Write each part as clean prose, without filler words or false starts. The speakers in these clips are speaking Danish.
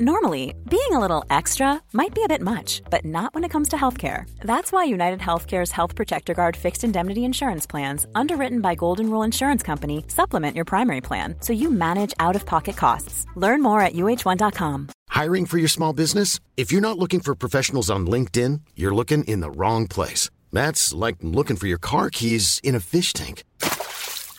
Normally, being a little extra might be a bit much, but not when it comes to healthcare. That's why United Healthcare's Health Protector Guard fixed indemnity insurance plans, underwritten by Golden Rule Insurance Company, supplement your primary plan so you manage out-of-pocket costs. Learn more at uh1.com. Hiring for your small business? If you're not looking for professionals on LinkedIn, you're looking in the wrong place. That's like looking for your car keys in a fish tank.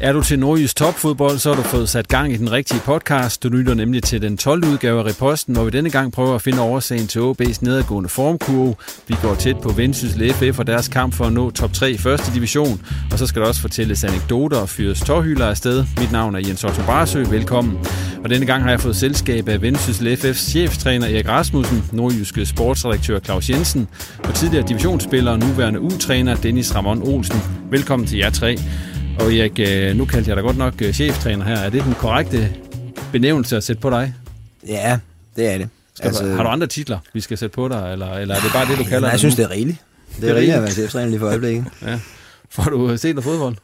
Er du til Nordjysk topfodbold, så har du fået sat gang i den rigtige podcast. Du lytter nemlig til den 12. udgave af Ripodsten, hvor vi denne gang prøver at finde årsagen til AaB's nedadgående formkurve. Vi går tæt på Vendsyssel FF og deres kamp for at nå top 3 i 1. division. Og så skal der også fortælles anekdoter og fyres tårhylder afsted. Mit navn er Jens Otto Barsø. Velkommen. Og denne gang har jeg fået selskab af Vendsyssel FF's cheftræner Erik Rasmussen, nordjyske sportsredaktør Claus Jensen og tidligere divisionsspiller og nuværende U-træner Dennis Ramon Olsen. Velkommen til jer tre. Og Erik, nu kaldte jeg dig godt nok cheftræner her. Er det den korrekte benævnelse at sætte på dig? Ja, det er det. Altså, har du andre titler, vi skal sætte på dig, eller er det bare det, du kalder? Nej, jeg synes, det er rigeligt. Det er rigeligt at være cheftræner lige for øjeblikket. Ja. Får du set noget fodbold?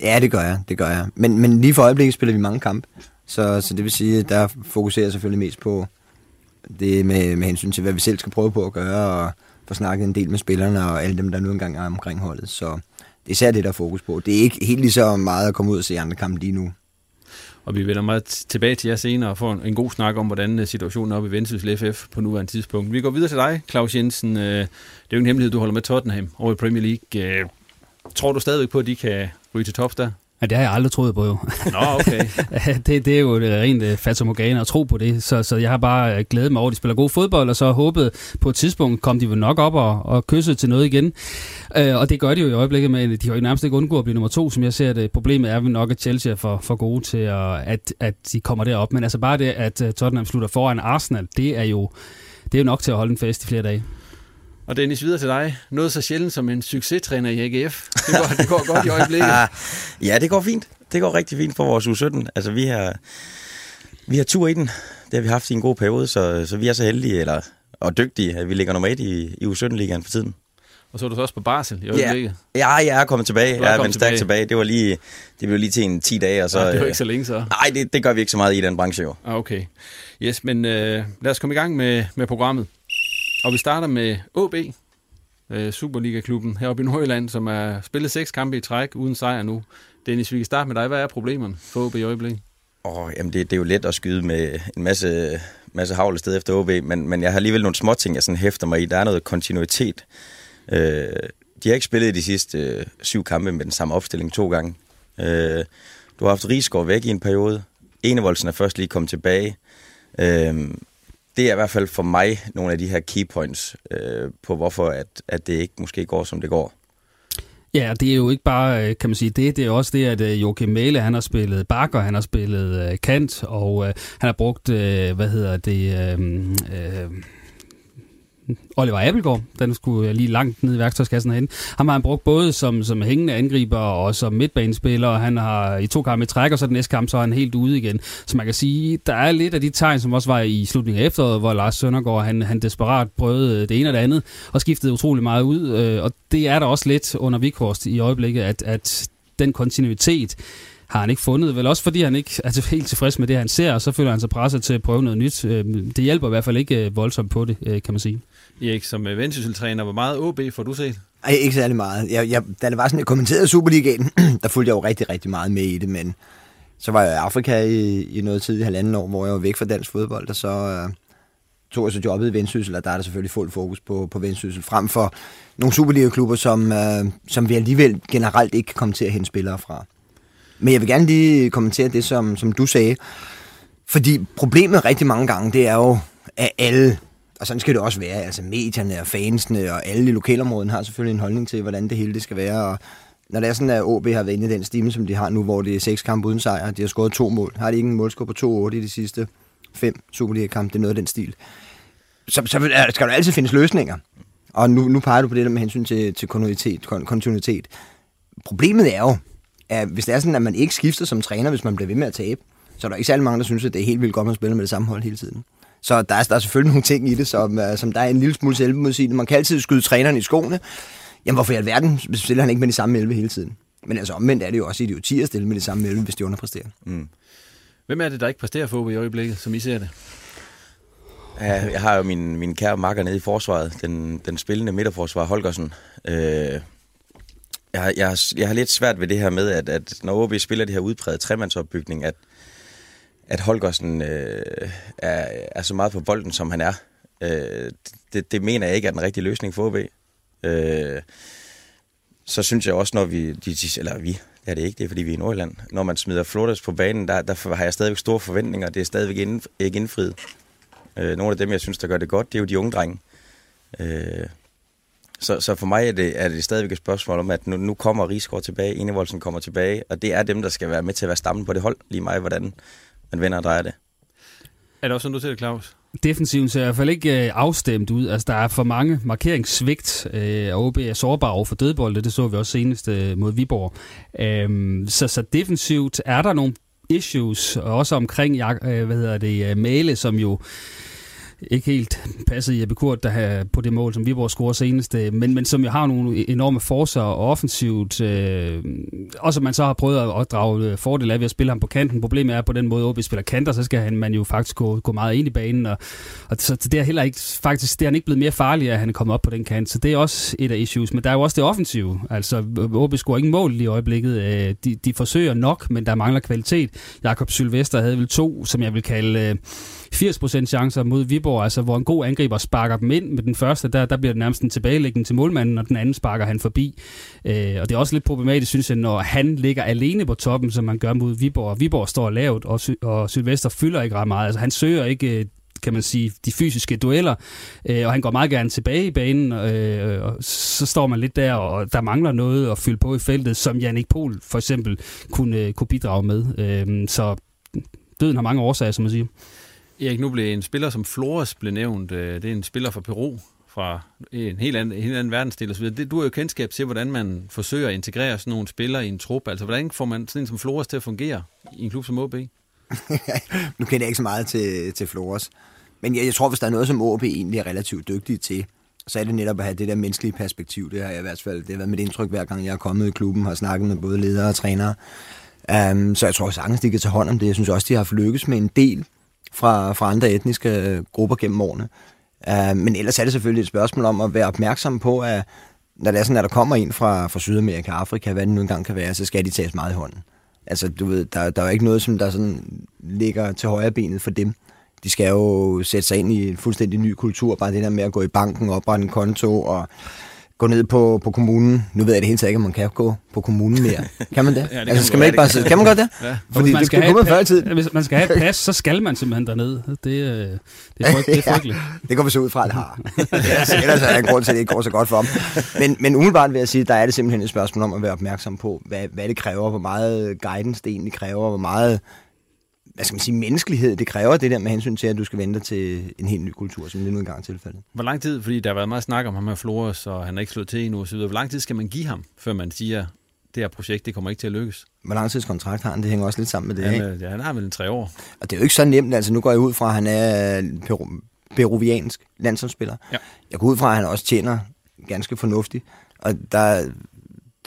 Ja, det gør jeg. Men lige for øjeblikket spiller vi mange kampe, så det vil sige, at der fokuserer jeg selvfølgelig mest på det med hensyn til, hvad vi selv skal prøve på at gøre, og få snakket en del med spillerne og alle dem, der nu engang er omkring holdet, så... Det er især det, der er fokus på. Det er ikke helt lige så meget at komme ud og se andre kampe lige nu. Og vi vender meget tilbage til jer senere og får en god snak om, hvordan situationen er oppe i Vendsyssel FF på nuværende tidspunkt. Vi går videre til dig, Claus Jensen. Det er jo en hemmelighed, du holder med Tottenham over i Premier League. Tror du stadigvæk på, at de kan ryge til tops der? Ja, det har jeg aldrig troet på, jo. Nå, okay. det er jo rent fatamorgana at tro på det, så jeg har bare glædet mig over, at de spiller god fodbold, og så håbet på et tidspunkt, kom de vel nok op og kyssede til noget igen. Og det gør de jo i øjeblikket med, de har jo nærmest ikke undgået at blive nummer 2, som jeg ser det. Problemet er vel nok, at Chelsea er for gode til, at de kommer derop. Men altså bare det, at Tottenham slutter foran Arsenal, det er jo nok til at holde en fest i flere dage. Og Dennis, videre til dig. Noget så sjældent som en succestræner i A.G.F. Det går godt i øjeblikket. Ja, det går fint. Det går rigtig fint for vores U17. Altså, vi har tur i den. Det har vi haft i en god periode, så vi er så heldige og dygtige, at vi ligger nummer 1 i U17-ligaen for tiden. Og så er du så også på barsel i øjeblikket. Ja, jeg er kommet tilbage. Jeg er kommet stærkt tilbage. Det blev lige til en 10 dage. Og så, det var ikke så længe så. Nej, det gør vi ikke så meget i den branche jo. Okay. Yes, men lad os komme i gang med programmet. Og vi starter med AaB, Superliga-klubben heroppe i Nordjylland, som har spillet 6 kampe i træk uden sejr nu. Dennis, vi kan starte med dig. Hvad er problemerne for AaB i øjeblikket? Jamen det er jo let at skyde med en masse havl sted efter AaB, men jeg har alligevel nogle små ting, jeg sådan hæfter mig i. Der er noget kontinuitet. De har ikke spillet de sidste 7 kampe med den samme opstilling 2 gange. Du har haft Risgaard væk i en periode. Enevoldsen er først lige kommet tilbage. Det er i hvert fald for mig nogle af de her keypoints på, hvorfor at det ikke måske går, som det går. Ja, det er jo ikke bare, kan man sige, det er også det, at Joakim Mæhle, han har spillet back, og han har spillet kant, og han har brugt, Oliver Abelgaard, den skulle jeg lige langt ned i værktøjskassen herinde. Ham har han brugt både som hængende angriber og som midtbanespiller, og han har i 2 kampe i træk, og så den næste kamp, så er han helt ude igen. Så man kan sige, der er lidt af de tegn, som også var i slutningen af efteråret, hvor Lars Søndergaard, han desperat prøvede det ene og det andet, og skiftede utrolig meget ud, og det er der også lidt under Wieghorst i øjeblikket, at den kontinuitet har han ikke fundet, vel også fordi han ikke er helt tilfreds med det, han ser, og så føler han sig presset til at prøve noget nyt. Det hjælper i hvert fald ikke voldsomt på det, kan man sige. Erik, som Vendsyssel-træner, hvor meget AaB får du set? Ej, ikke særlig meget. Da det var sådan, jeg kommenterede Superligaen, der fulgte jeg jo rigtig, rigtig meget med i det, men så var jeg i Afrika i noget tid, 1,5 år, hvor jeg var væk fra dansk fodbold, og så tog så jobbet i Vendsyssel, og der er der selvfølgelig fuld fokus på Vendsyssel, frem for nogle Superliga-klubber, som vi alligevel generelt ikke kan komme til at hente spillere fra. Men jeg vil gerne lige kommentere det, som du sagde, fordi problemet rigtig mange gange, det er jo, at alle, og sådan skal det også være, altså medierne og fansene og alle i lokalområderne har selvfølgelig en holdning til, hvordan det hele det skal være, og når det er sådan, at AaB har været inde i den stime, som de har nu, hvor det er 6 kampe uden sejr, de har scoret 2 mål, har de ikke en målscore på 2-8 i de sidste 5 Superliga-kampe, det er noget af den stil. Så skal der altid findes løsninger, og nu peger du på det der med hensyn til kontinuitet. Problemet er jo, at hvis det er sådan, at man ikke skifter som træner, hvis man bliver ved med at tabe, så er der ikke særlig mange, der synes, at det er helt vildt godt at spille med det samme hold hele tiden. Så der er selvfølgelig nogle ting i det, som der er en lille smule selvmodsigende. Man kan altid skyde træneren i skoene. Jamen, hvorfor i alverden stiller han ikke med de samme 11 hele tiden? Men altså omvendt er det jo også idioti at stille med de samme 11, hvis de underpresterer. Mm. Hvem er det, der ikke præsterer for i øjeblikket, som I ser det? Ja, jeg har jo min kære makker nede i forsvaret, den spillende midterforsvarer Holgersen. Jeg har lidt svært ved det her med, at når AaB spiller det her udpræget tremandsopbygning, at Holgersen er så meget på bolden, som han er. Det mener jeg ikke er den rigtige løsning for AaB. Så synes jeg også, når det er fordi vi er i Nordjylland, når man smider Flores på banen, der har jeg stadigvæk store forventninger, det er stadigvæk ikke indfriet. Nogle af dem, jeg synes, der gør det godt, det er jo de unge drenge. Så for mig er det stadigvæk et spørgsmål om, at nu kommer Risgaard tilbage, Enevoldsen kommer tilbage, og det er dem, der skal være med til at være stammen på det hold, lige meget hvordan man vender og drejer det. Er det også sådan, du ser det, Claus? Defensiven ser i hvert fald ikke afstemt ud. Altså, der er for mange markeringssvigt, og AaB er sårbar over for dødbolde. Det så vi også senest mod Viborg. Så defensivt er der nogle issues, også omkring Mæhle, som jo ikke helt passede Jeppe Kurt der på det mål, som Viborg scorer senest, men som jo har nogle enorme forcer og offensivt, og som man så har prøvet at drage fordel af ved at spille ham på kanten. Problemet er, at på den måde AaB spiller kanter, så skal man jo faktisk gå meget ind i banen, og så det er heller ikke, faktisk det er han ikke blevet mere farlig, at han er kommet op på den kant, så det er også et af issues. Men der er jo også det offensive, altså AaB scorer ingen mål i øjeblikket, de forsøger nok, men der mangler kvalitet. Jakob Sylvester havde vel 2, som jeg vil kalde 80% chancer mod Viborg, altså hvor en god angriber sparker dem ind. Med den første, der bliver det nærmest en tilbagelægning til målmanden, og den anden sparker han forbi. Og det er også lidt problematisk, synes jeg, når han ligger alene på toppen, som man gør mod Viborg. Og Viborg står lavt, og Sylvester fylder ikke ret meget. Altså han søger ikke, kan man sige, de fysiske dueller, og han går meget gerne tilbage i banen, og så står man lidt der, og der mangler noget at fylde på i feltet, som Jannik Pohl for eksempel kunne bidrage med. Så døden har mange årsager, som man siger. Erik, nu blev en spiller som Flores blev nævnt. Det er en spiller fra Peru, fra en helt anden verdensdel osv. Du har jo kendskab til, hvordan man forsøger at integrere sådan nogle spillere i en trup. Altså, hvordan får man sådan en som Flores til at fungere i en klub som AaB? Nu kender jeg ikke så meget til Flores. Men jeg tror, hvis der er noget, som AaB egentlig er relativt dygtig til, så er det netop at have det der menneskelige perspektiv. Det har jeg i hvert fald, det har været mit indtryk, hver gang jeg er kommet i klubben og har snakket med både ledere og trænere. Så jeg tror sagtens, de kan tage hånd om det. Jeg synes også, de har haft lykkes med en del fra andre etniske grupper gennem årene. Men ellers er det selvfølgelig et spørgsmål om at være opmærksom på, at når det er sådan, at der kommer en fra Sydamerika og Afrika, hvad det nu engang kan være, så skal de tages meget i hånden. Altså, du ved, der er jo ikke noget, som der sådan ligger til højre benet for dem. De skal jo sætte sig ind i en fuldstændig ny kultur, bare det der med at gå i banken, oprette en konto og gå ned på kommunen. Nu ved jeg det hele taget ikke, om man kan gå på kommunen mere. Kan man det? Ja, det altså, skal man ikke bare sidde? Kan man godt det? Ja. Fordi hvis man skal det kunne man tid. Hvis man skal have et pas, så skal man simpelthen dernede. Det er frygteligt. Ja, det går vi så ud fra, at det har. Ja, ellers er der en grund til, at det ikke går så godt for dem. Men umiddelbart vil jeg sige, der er det simpelthen et spørgsmål om at være opmærksom på, hvad det kræver, hvor meget guidance det egentlig kræver, hvor meget, hvad skal man sige, menneskelighed det kræver, det der med hensyn til, at du skal vente til en helt ny kultur, som det nu engang er tilfældet. Hvor lang tid, fordi der har været meget snak om ham her Flores, og han er ikke slået til endnu osv., hvor lang tid skal man give ham, før man siger, det her projekt, det kommer ikke til at lykkes? Hvor lang tids kontrakt har han? Det hænger også lidt sammen med det, ikke? Ja, han har vel en 3 år. Og det er jo ikke så nemt, altså nu går jeg ud fra, at han er peruviansk landsholdsspiller. Ja. Jeg går ud fra, at han også tjener ganske fornuftigt, og der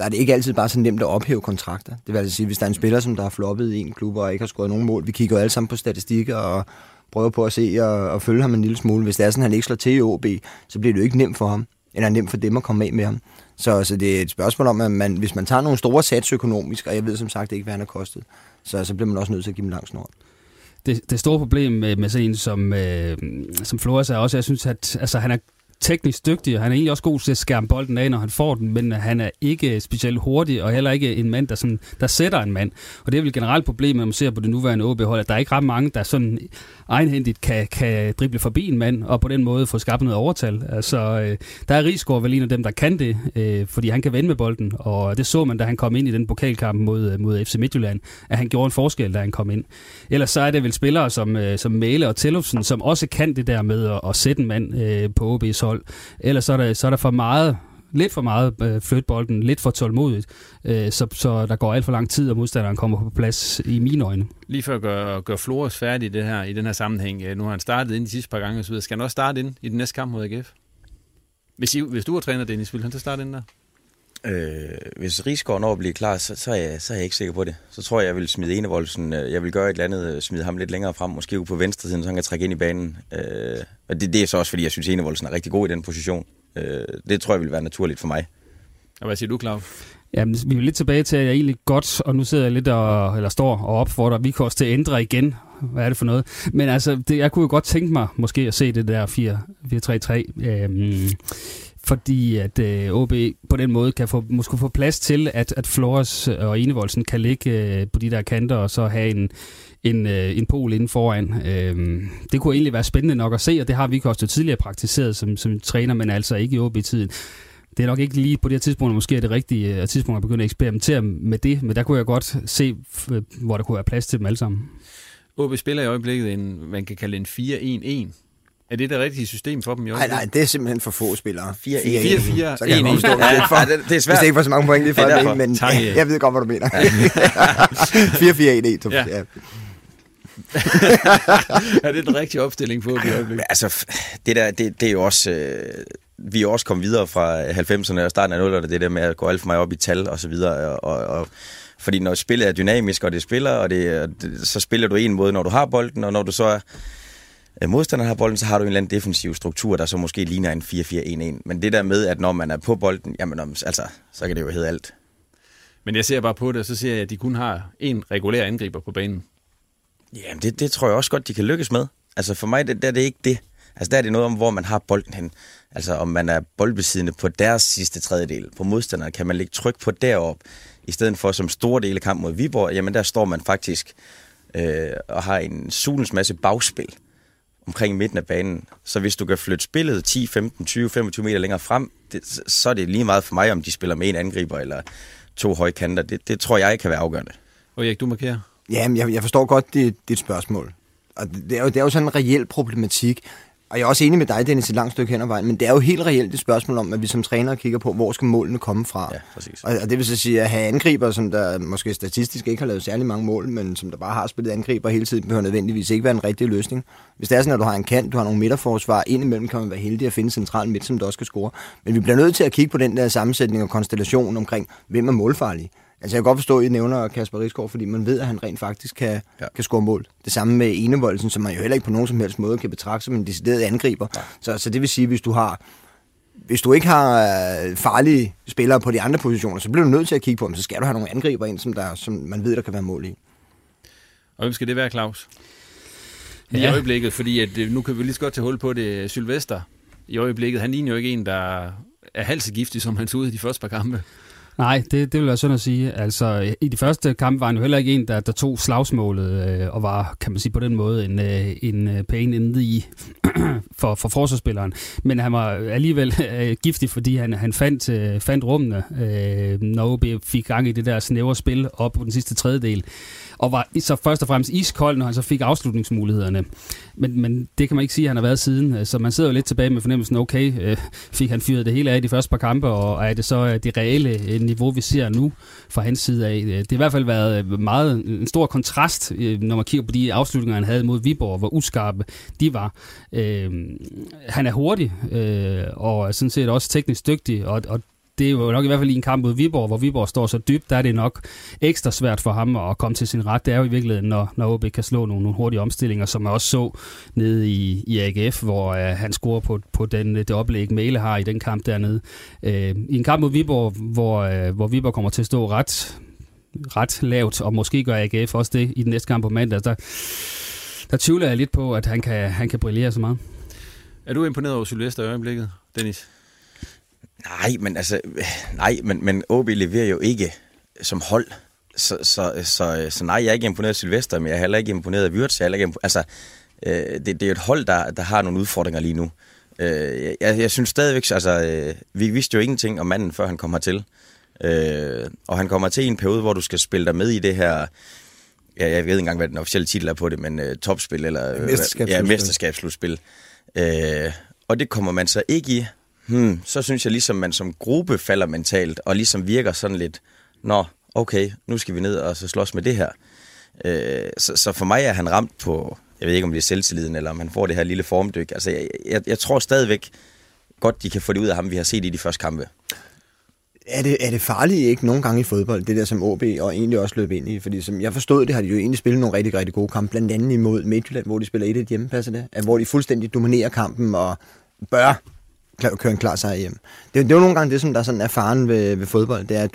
er det ikke altid bare så nemt at ophæve kontrakter. Det vil altså sige, hvis der er en spiller, som der har floppet i en klub og ikke har scoret nogen mål, vi kigger jo alle sammen på statistikker og prøver på at se og følge ham en lille smule. Hvis det er sådan, han ikke slår til i AaB, så bliver det jo ikke nemt for ham, eller nemt for dem at komme af med ham. Så det er et spørgsmål om, at man, hvis man tager nogle store sats økonomisk, og jeg ved som sagt ikke, hvad han har kostet, så bliver man også nødt til at give dem lang snor. det store problem med sådan en som Flores er også, jeg synes, at altså, han er teknisk dygtig, og han er egentlig også god til at skærme bolden af, når han får den, men han er ikke specielt hurtig, og heller ikke en mand, der sætter en mand. Og det er vel generelt problemet, når man ser på det nuværende AaB-hold, at der er ikke ret mange, der sådan egenhændigt kan drible forbi en mand, og på den måde få skabt noget overtal. Altså, der er Risgaard vel en af dem, der kan det, fordi han kan vende med bolden, og det så man, da han kom ind i den pokalkamp mod FC Midtjylland, at han gjorde en forskel, da han kom ind. Ellers så er det vel spillere som Mæhle og Tillufsen, som også kan det der med at sætte en mand på AaB's hold. Ellers så er der lidt for meget flytbolden, lidt for tålmodigt, så der går alt for lang tid, og modstanderen kommer på plads i mine øjne. Lige for at gøre Flores færdig i den her sammenhæng, nu har han startet ind de sidste par gange, og så videre. Skal han også starte ind i den næste kamp mod A.G.F.? Hvis du er træner, Dennis, vil han så starte ind der? Hvis Risgaard når at blive klar, så er jeg ikke sikker på det. Så tror jeg, jeg vil smide Enevoldsen. Jeg vil gøre et eller andet, smide ham lidt længere frem, måske ud på venstre siden, så han kan trække ind i banen. Og det er så også, fordi jeg synes, Enevoldsen er rigtig god i den position. Det tror jeg vil være naturligt for mig. Og hvad siger du, Claus? Jamen, vi er lidt tilbage til, at jeg egentlig godt, og nu sidder jeg lidt og opfordrer Wieghorst til at ændre igen. Hvad er det for noget? Men altså, jeg kunne jo godt tænke mig måske at se det der 4-3-3. Fordi at AaB på den måde kan måske få plads til, at Flores og Enevoldsen kan ligge på de der kanter, og så have en pol inden foran. Det kunne egentlig være spændende nok at se, og det har vi også tidligere praktiseret som træner, men altså ikke i AaB-tiden. Det er nok ikke lige på det her tidspunkt, måske er det rigtige tidspunkt at begynde at eksperimentere med det, men der kunne jeg godt se, hvor der kunne være plads til dem alle sammen. AaB spiller i øjeblikket man kan kalde en 4-1-1. Er det rigtige system for dem i år? Nej, det er simpelthen for få spillere. 4-1. Så kan jeg forstå, det er svært. Hvis det ikke var så mange point lige for det, men tak, ja. Jeg ved godt, hvad du mener. 4-4-1-1. Ja. Er det den rigtige opstilling på det i øjeblikket? Altså, det er jo også... vi er også kommet videre fra 90'erne og starten af 00'erne, det der med at gå alt for meget op i tal og så videre, og fordi når spillet er dynamisk, og det spiller, så spiller du en måde, når du har bolden, og når du så er... modstanderen har bolden, så har du en eller anden defensiv struktur, der så måske ligner en 4-4-1-1. Men det der med, at når man er på bolden, jamen altså, så kan det jo hedde alt. Men jeg ser bare på det, og så ser jeg, at de kun har en regulær angriber på banen. Jamen, det tror jeg også godt, de kan lykkes med. Altså for mig, der er det ikke det. Altså der er det noget om, hvor man har bolden hen. Altså om man er boldbesiddende på deres sidste tredjedel. På modstanderen kan man lægge tryk på derop. I stedet for som store dele kamp mod Viborg, jamen der står man faktisk og har en sulens masse bagspil omkring midten af banen. Så hvis du kan flytte spillet 10, 15, 20, 25 meter længere frem, så er det lige meget for mig, om de spiller med en angriber eller to høje kanter. Det tror jeg kan være afgørende. Og Erik, du markerer? Jamen, jeg forstår godt dit spørgsmål. Og det er jo sådan en reel problematik. Og jeg er også enig med dig, Dennis, et langt stykke hen ad vejen, men det er jo helt reelt et spørgsmål om, at vi som trænere kigger på, hvor skal målene komme fra. Ja, præcis. Og det vil så sige, at have angriber, som der måske statistisk ikke har lavet særlig mange mål, men som der bare har spillet angriber hele tiden, behøver nødvendigvis ikke være en rigtig løsning. Hvis det er sådan, at du har en kant, du har nogle midterforsvar, indimellem kan man være heldig at finde central midt, som der også skal score. Men vi bliver nødt til at kigge på den der sammensætning og konstellation omkring, hvem er målfarlig. Altså jeg kan godt forstå, at I nævner Kasper Risgaard, fordi man ved, at han rent faktisk kan score mål. Det samme med Enevoldsen, som man jo heller ikke på nogen som helst måde kan betragte som en decideret angriber. Ja. Så det vil sige, at hvis du ikke har farlige spillere på de andre positioner, så bliver du nødt til at kigge på dem. Så skal du have nogle angriber ind, som man ved, der kan være mål i. Og hvem skal det være, Claus? I øjeblikket, fordi at, nu kan vi lige så godt tage hul på det. Sylvester i øjeblikket, han ligner jo ikke en, der er halsegiftig, som han så ud i de første par kampe. Nej, det vil være synd at sige. Altså, i de første kampe var han jo heller ikke en, der tog slagsmålet og var, kan man sige på den måde, en pæne inde i for forsvarsspilleren. Men han var alligevel giftig, fordi han fandt rummene, når AaB fik gang i det der snævre spil op på den sidste tredjedel. Og var så først og fremmest iskold, når han så fik afslutningsmulighederne. Men det kan man ikke sige, at han har været siden. Så man sidder jo lidt tilbage med fornemmelsen, okay, fik han fyret det hele af i de første par kampe, og er det så det reelle niveau, vi ser nu fra hans side af? Det har i hvert fald været meget en stor kontrast, når man kigger på de afslutninger, han havde mod Viborg, hvor uskarpe de var. Han er hurtig, og er sådan set også teknisk dygtig, og det er jo nok i hvert fald i en kamp mod Viborg, hvor Viborg står så dybt, der er det nok ekstra svært for ham at komme til sin ret. Det er jo i virkeligheden, når AaB kan slå nogle hurtige omstillinger, som man også så nede i AGF, hvor han scorer på det oplæg, Mæhle har i den kamp dernede. I en kamp mod Viborg, hvor Viborg kommer til at stå ret lavt, og måske gør AGF også det i den næste kamp på mandag, der tvivler jeg lidt på, at han kan brillere så meget. Er du imponeret over Sylvester i øjeblikket, Dennis? Nej, men AaB leverer jo ikke som hold. Så nej, jeg er ikke imponeret af Sylvester, men jeg er heller ikke imponeret af Wirtz. Det er jo et hold, der har nogle udfordringer lige nu. Jeg synes stadigvæk, vi vidste jo ingenting om manden, før han kom hertil. Og han kommer til i en periode, hvor du skal spille dig med i det her... Ja, jeg ved ikke engang, hvad den officielle titel er på det, men topspil eller... mesterskabsslutspil. Og det kommer man så ikke i. Så synes jeg ligesom, man som gruppe falder mentalt, og ligesom virker sådan lidt... Nå, okay, nu skal vi ned og så slås med det her. Så for mig er han ramt på... Jeg ved ikke, om det er selvtilliden, eller om han får det her lille formdyk. Jeg tror stadigvæk godt, de kan få det ud af ham, vi har set i de første kampe. Er det farligt ikke nogle gange i fodbold, det der som AaB og egentlig også løb ind i? Fordi som jeg forstod det, har de jo egentlig spillet nogle rigtig, rigtig gode kampe, blandt andet imod Midtjylland, hvor de spiller 1-1 hjemme, passer det? Hvor de fuldstændig dominerer kampen og bør køre en klar sejr hjem. Det er jo nogle gange det, som der sådan er faren ved fodbold, det er, at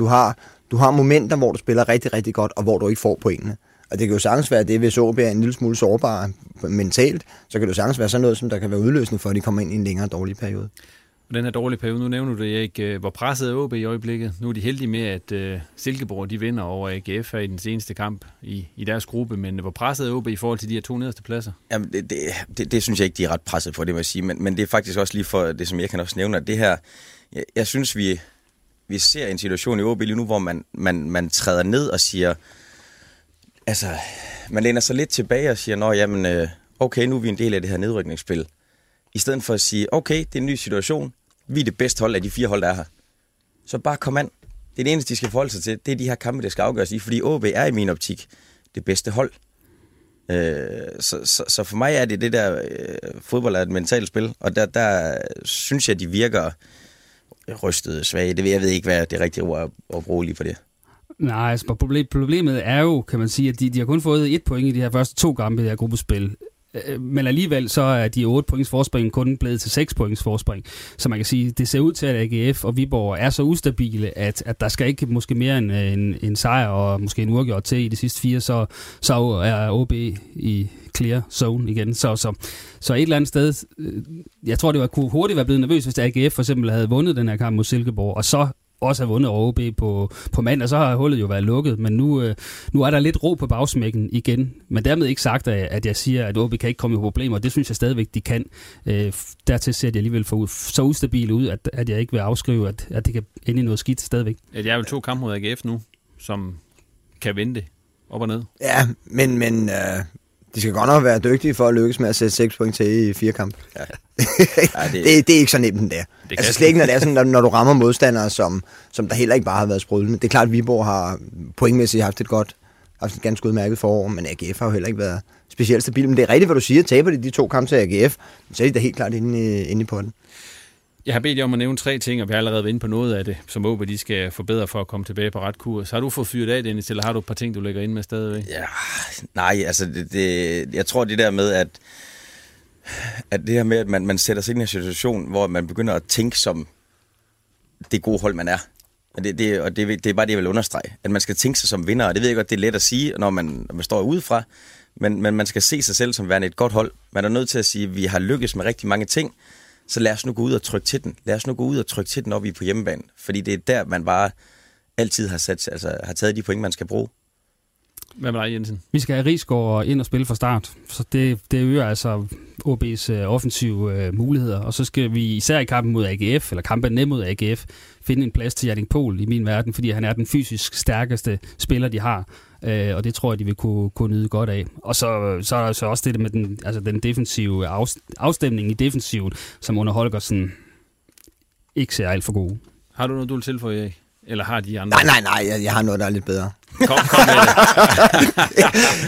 du har momenter, hvor du spiller rigtig, rigtig godt, og hvor du ikke får pointene. Og det kan jo sagtens være det, hvis AaB er en lille smule sårbare mentalt, så kan det jo sagtens være sådan noget, som der kan være udløsende for, at de kommer ind i en længere dårlig periode. Og den her dårlige periode, nu nævner du det, Erik, hvor presset er AaB i øjeblikket. Nu er de heldige med, at Silkeborg de vinder over A.G.F. i den seneste kamp i deres gruppe, men hvor presset er AaB i forhold til de her to nederste pladser? Jamen, det synes jeg ikke, de er ret presset for, det må jeg sige. Men det er faktisk også lige for det, som jeg kan også nævne, at det her, jeg synes, vi ser en situation i AaB lige nu, hvor man træder ned og siger... Altså, man læner sig lidt tilbage og siger, nå, jamen, okay, nu er vi en del af det her nedrykningsspil. I stedet for at sige, okay, det er en ny situation. Vi er det bedste hold af de fire hold, der er her. Så bare kom an. Det er det eneste, de skal forholde sig til. Det er de her kampe, der skal afgøres i. Fordi AaB er i min optik det bedste hold. Så for mig er det der, fodbold er et mentalt spil. Og der synes jeg, de virker rystede, svage. Jeg ved ikke, hvad det rigtige ord er at bruge lige for det. Nej, altså problemet er jo, kan man sige, at de har kun fået 1 point i de her første 2 kampe i det her gruppespil. Men alligevel så er de 8 points forspring kun blevet til 6 points forspring. Så man kan sige, det ser ud til, at AGF og Viborg er så ustabile, at der skal ikke måske mere en sejr og måske en uafgjort til i de sidste 4, så er AaB i clear zone igen. Så et eller andet sted, jeg tror, det kunne hurtigt være blevet nervøs, hvis AGF for eksempel havde vundet den her kamp mod Silkeborg, og så også har vundet over AaB på mandag, så har hullet jo været lukket, men nu er der lidt ro på bagsmækken igen. Men dermed ikke sagt, at jeg siger, at AaB kan ikke komme i problemer, det synes jeg stadigvæk, de kan. Dertil ser det alligevel så ustabil ud, at jeg ikke vil afskrive, at det kan ende i noget skidt stadigvæk. Ja, jeg har jo 2 kampe mod AGF nu, som kan vente op og ned. Ja, men de skal godt nok være dygtige for at lykkes med at sætte 6 point til i 4 kampe. Ja. Ja, det er ikke så nemt den der. Altså slet ikke, når det er sådan, når du rammer modstandere, som der heller ikke bare har været sprudlende. Det er klart, at Viborg har pointmæssigt haft et ganske udmærket forår, men AGF har jo heller ikke været specielt stabil. Men det er rigtigt, hvad du siger. Taber de 2 kampe til AGF, så er de da helt klart inde i potten. Jeg har bedt jer om at nævne 3 ting, og vi har allerede været inde på noget af det, som AaB de skal forbedre for at komme tilbage på ret kurs. Har du fået fyret af, Dennis, eller har du et par ting, du lægger ind med stadigvæk? Ja, nej, altså jeg tror det der med, at det her med, at man sætter sig ind i en situation, hvor man begynder at tænke som det gode hold, man er. Og det er bare det, jeg vil understrege. At man skal tænke sig som vinder, og det ved jeg godt, det er let at sige, når man står udefra. Men man skal se sig selv som værende et godt hold. Man er nødt til at sige, at vi har lykkes med rigtig mange ting, så lad os nu gå ud og trykke til den. Lad os nu gå ud og trykke til den, når vi er på hjemmebane. Fordi det er der, man bare altid har taget de point, man skal bruge. Hvad med dig, Jensen? Vi skal have Risgaard ind og spille fra start. Så det øger altså AaB's offensive muligheder. Og så skal vi især i kampen mod AGF, eller kampen ned mod AGF, finde en plads til Jarding Pohl i min verden, fordi han er den fysisk stærkeste spiller, de har. Og det tror jeg, de vil kunne nyde godt af. Og så er der så også det med den defensive afstemning i defensiven, som under Holgersen ikke ser alt for god. Har du noget, du vil tilføje, Erik? Eller har de andre? Nej, jeg har noget, der er lidt bedre. Kom med det.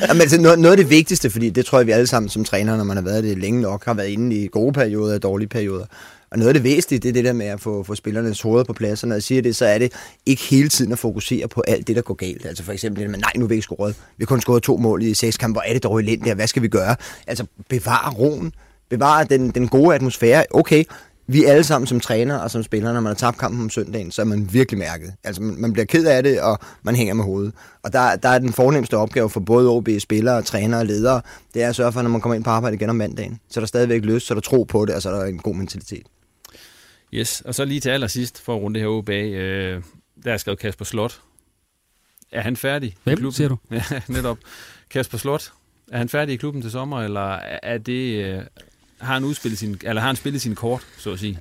Jamen, altså, noget af det vigtigste, fordi det tror jeg, vi alle sammen som trænere, når man har været det længe nok, har været inde i gode perioder og dårlige perioder. Og noget af det væsentlige, det er det der med at få spillernes hoveder på plads. Og når jeg siger det, så er det ikke hele tiden at fokusere på alt det, der går galt. Altså for eksempel det med, nej, nu er vi ikke scoret. Vi har kun scoret 2 mål i 6 kampe. Hvor er det dog elendigt, og hvad skal vi gøre? Altså bevare roen. Bevare den gode atmosfære. Okay, vi alle sammen som træner og som spillere, når man har tabt kampen om søndagen, så er man virkelig mærket. Altså, man bliver ked af det, og man hænger med hovedet. Og der er den fornemste opgave for både AaB-spillere, trænere og ledere, det er at sørge for, når man kommer ind på arbejde igen om mandagen, så er der stadigvæk lyst, så er der tro på det, og så er der en god mentalitet. Yes, og så lige til allersidst, for at runde det her AaB, der er skrevet Kasper Slot. Er han færdig? Hvem siger du? Ja, netop. Kasper Slot. Er han færdig i klubben til sommer, eller er det... Har han spillet sin kort, så at sige?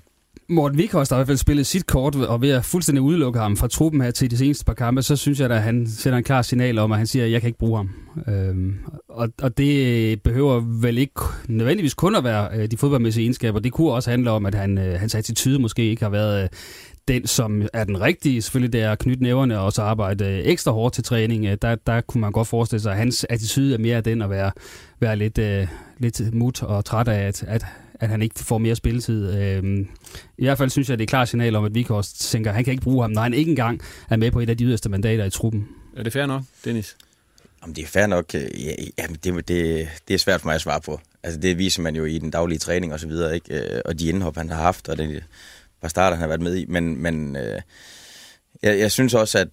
Morten Wieghorst har i hvert fald spillet sit kort, og ved at fuldstændig udelukke ham fra truppen her til de seneste par kampe, så synes jeg, at han sender en klar signal om, at han siger, at jeg kan ikke bruge ham. Og det behøver vel ikke nødvendigvis kun at være de fodboldmæssige egenskaber. Det kunne også handle om, at hans attitude måske ikke har været den, som er den rigtige. Selvfølgelig det er at knytte næverne og så arbejde ekstra hårdt til træning. Der kunne man godt forestille sig, at hans attitude er mere den at være lidt mut og træt af, at han ikke får mere spilletid. I hvert fald synes jeg, at det er et klart signal om, at Wieghorst tænker, at han kan ikke bruge ham, når han ikke engang er med på et af de yderste mandater i truppen. Er det fair nok, Dennis? Jamen, det er fair nok. Ja, det er svært for mig at svare på. Altså, det viser man jo i den daglige træning og så videre, ikke? Og de indhop, han har haft, og det par starter, han har været med i. Men jeg synes også,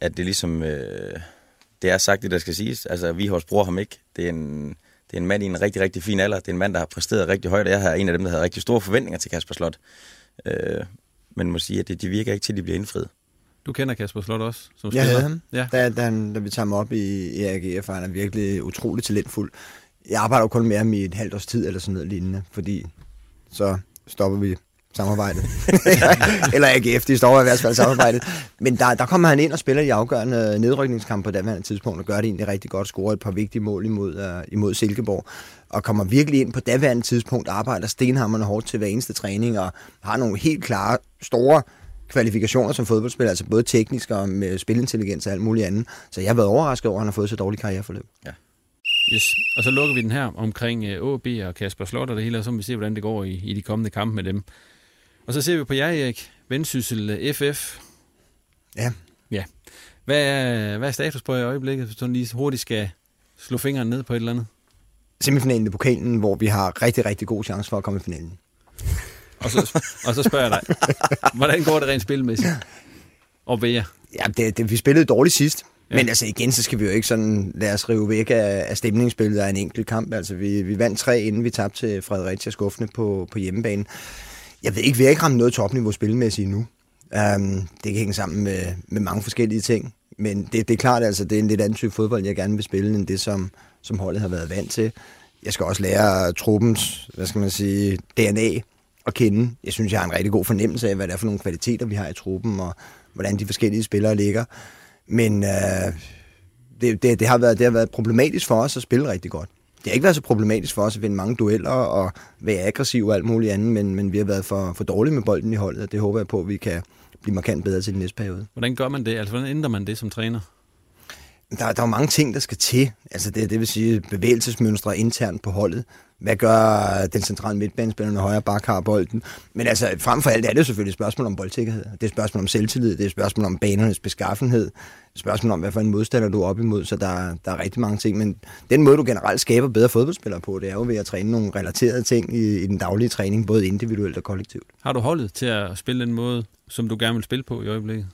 at det ligesom... Det er sagt, det der skal siges. Altså, Wieghorst bruger ham ikke. Det er en mand i en rigtig, rigtig fin alder. Det er en mand, der har præsteret rigtig højt. Jeg er en af dem, der havde rigtig store forventninger til Kasper Slot. Men må sige, at de virker ikke til, at de bliver indfriet. Du kender Kasper Slot også som spiller? Jeg havde ham. Ja. Da vi tager ham op i A.G.F., han er virkelig utrolig talentfuld. Jeg arbejder jo kun med ham i et halvt års tid eller sådan noget lignende, fordi så stopper vi samarbejdet. Eller A.G.F., de stopper i hvert fald samarbejdet. Men der kommer han ind og spiller de afgørende nedrykningskampe på daværende tidspunkt, og gør det egentlig rigtig godt, scorer et par vigtige mål imod Silkeborg, og kommer virkelig ind på daværende tidspunkt, arbejder stenhammerne hårdt til hver eneste træning, og har nogle helt klare, store kvalifikationer som fodboldspiller, altså både teknisk og med spilintelligens og alt muligt andet. Så jeg har været overrasket over, at han har fået så dårlig karriereforløb. Ja. Yes. Og så lukker vi den her omkring AaB og Kasper Slot og det hele, og så må vi se, hvordan det går i de kommende kampe med dem. Og så ser vi på jer, Erik. Vendsyssel FF. Ja. Hvad er status på i øjeblikket, hvis du lige hurtigt skal slå fingeren ned på et eller andet? Semifinalen i pokalen, hvor vi har rigtig, rigtig god chance for at komme i finalen. Og så spørger jeg dig, hvordan går det rent spilmæssigt? Og ved jer? Ja, vi spillede dårligt sidst. Ja. Men altså igen, så skal vi jo ikke sådan lade os rive væk af stemningsspillet af en enkelt kamp. Altså vi vandt 3, inden vi tabte til Fredericia skuffende på hjemmebane. Jeg ved ikke, vi har ikke ramt noget topniveau spilmæssigt endnu. Det kan hænge sammen med mange forskellige ting. Men det er klart, altså det er en lidt anden type fodbold, jeg gerne vil spille, end det, som holdet har været vant til. Jeg skal også lære truppens, DNA at kende. Jeg synes, jeg har en rigtig god fornemmelse af, hvad det er for nogle kvaliteter, vi har i truppen, og hvordan de forskellige spillere ligger. Men det har været problematisk for os at spille rigtig godt. Det har ikke været så problematisk for os at vinde mange dueller og være aggressiv og alt muligt andet, men vi har været for dårlige med bolden i holdet, og det håber jeg på, at vi kan blive markant bedre til den næste periode. Hvordan gør man det? Altså, hvordan ændrer man det som træner? Der er jo mange ting, der skal til. Altså, det vil sige bevægelsesmønstre internt på holdet. Hvad gør den centrale midtbanespiller, når højre back har bolden? Men altså, frem for alt er det jo selvfølgelig et spørgsmål om boldsikkerhed. Det er et spørgsmål om selvtillid. Det er et spørgsmål om banernes beskaffenhed. Det er et spørgsmål om, hvad for en modstander du er op imod. Så der er rigtig mange ting. Men den måde, du generelt skaber bedre fodboldspillere på, det er jo ved at træne nogle relaterede ting i den daglige træning, både individuelt og kollektivt. Har du holdet til at spille den måde, som du gerne vil spille på i øjeblikket?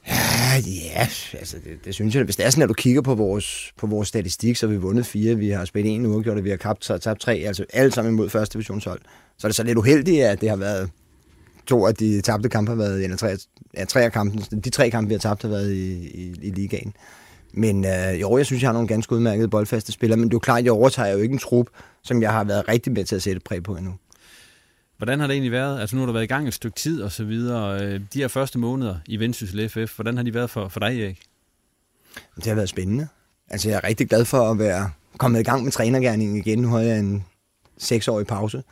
Ja, altså det synes jeg. Hvis det er sådan, at du kigger på vores statistik, så har vi vundet 4, vi har spillet 1 uafgjort, og vi har tabt 3, altså alle sammen imod første divisionshold. Så er det så lidt uheldigt, at det har været 2 af de tabte kampe, har været, eller 3 af kampen, de 3 kampe, vi har tabt, har været i ligaen. Men jo, jeg synes, jeg har nogle ganske udmærkede boldfaste spillere, men det er jo klart, jeg overtager jo ikke en trup, som jeg har været rigtig med til at sætte præg på endnu. Hvordan har det egentlig været? Altså nu har du været i gang et stykke tid og så videre. De her første måneder i Vendsyssel FF, hvordan har de været for dig, Erik? Det har været spændende. Altså jeg er rigtig glad for at være kommet i gang med trænergerningen igen. Nu har jeg en 6-årig pause.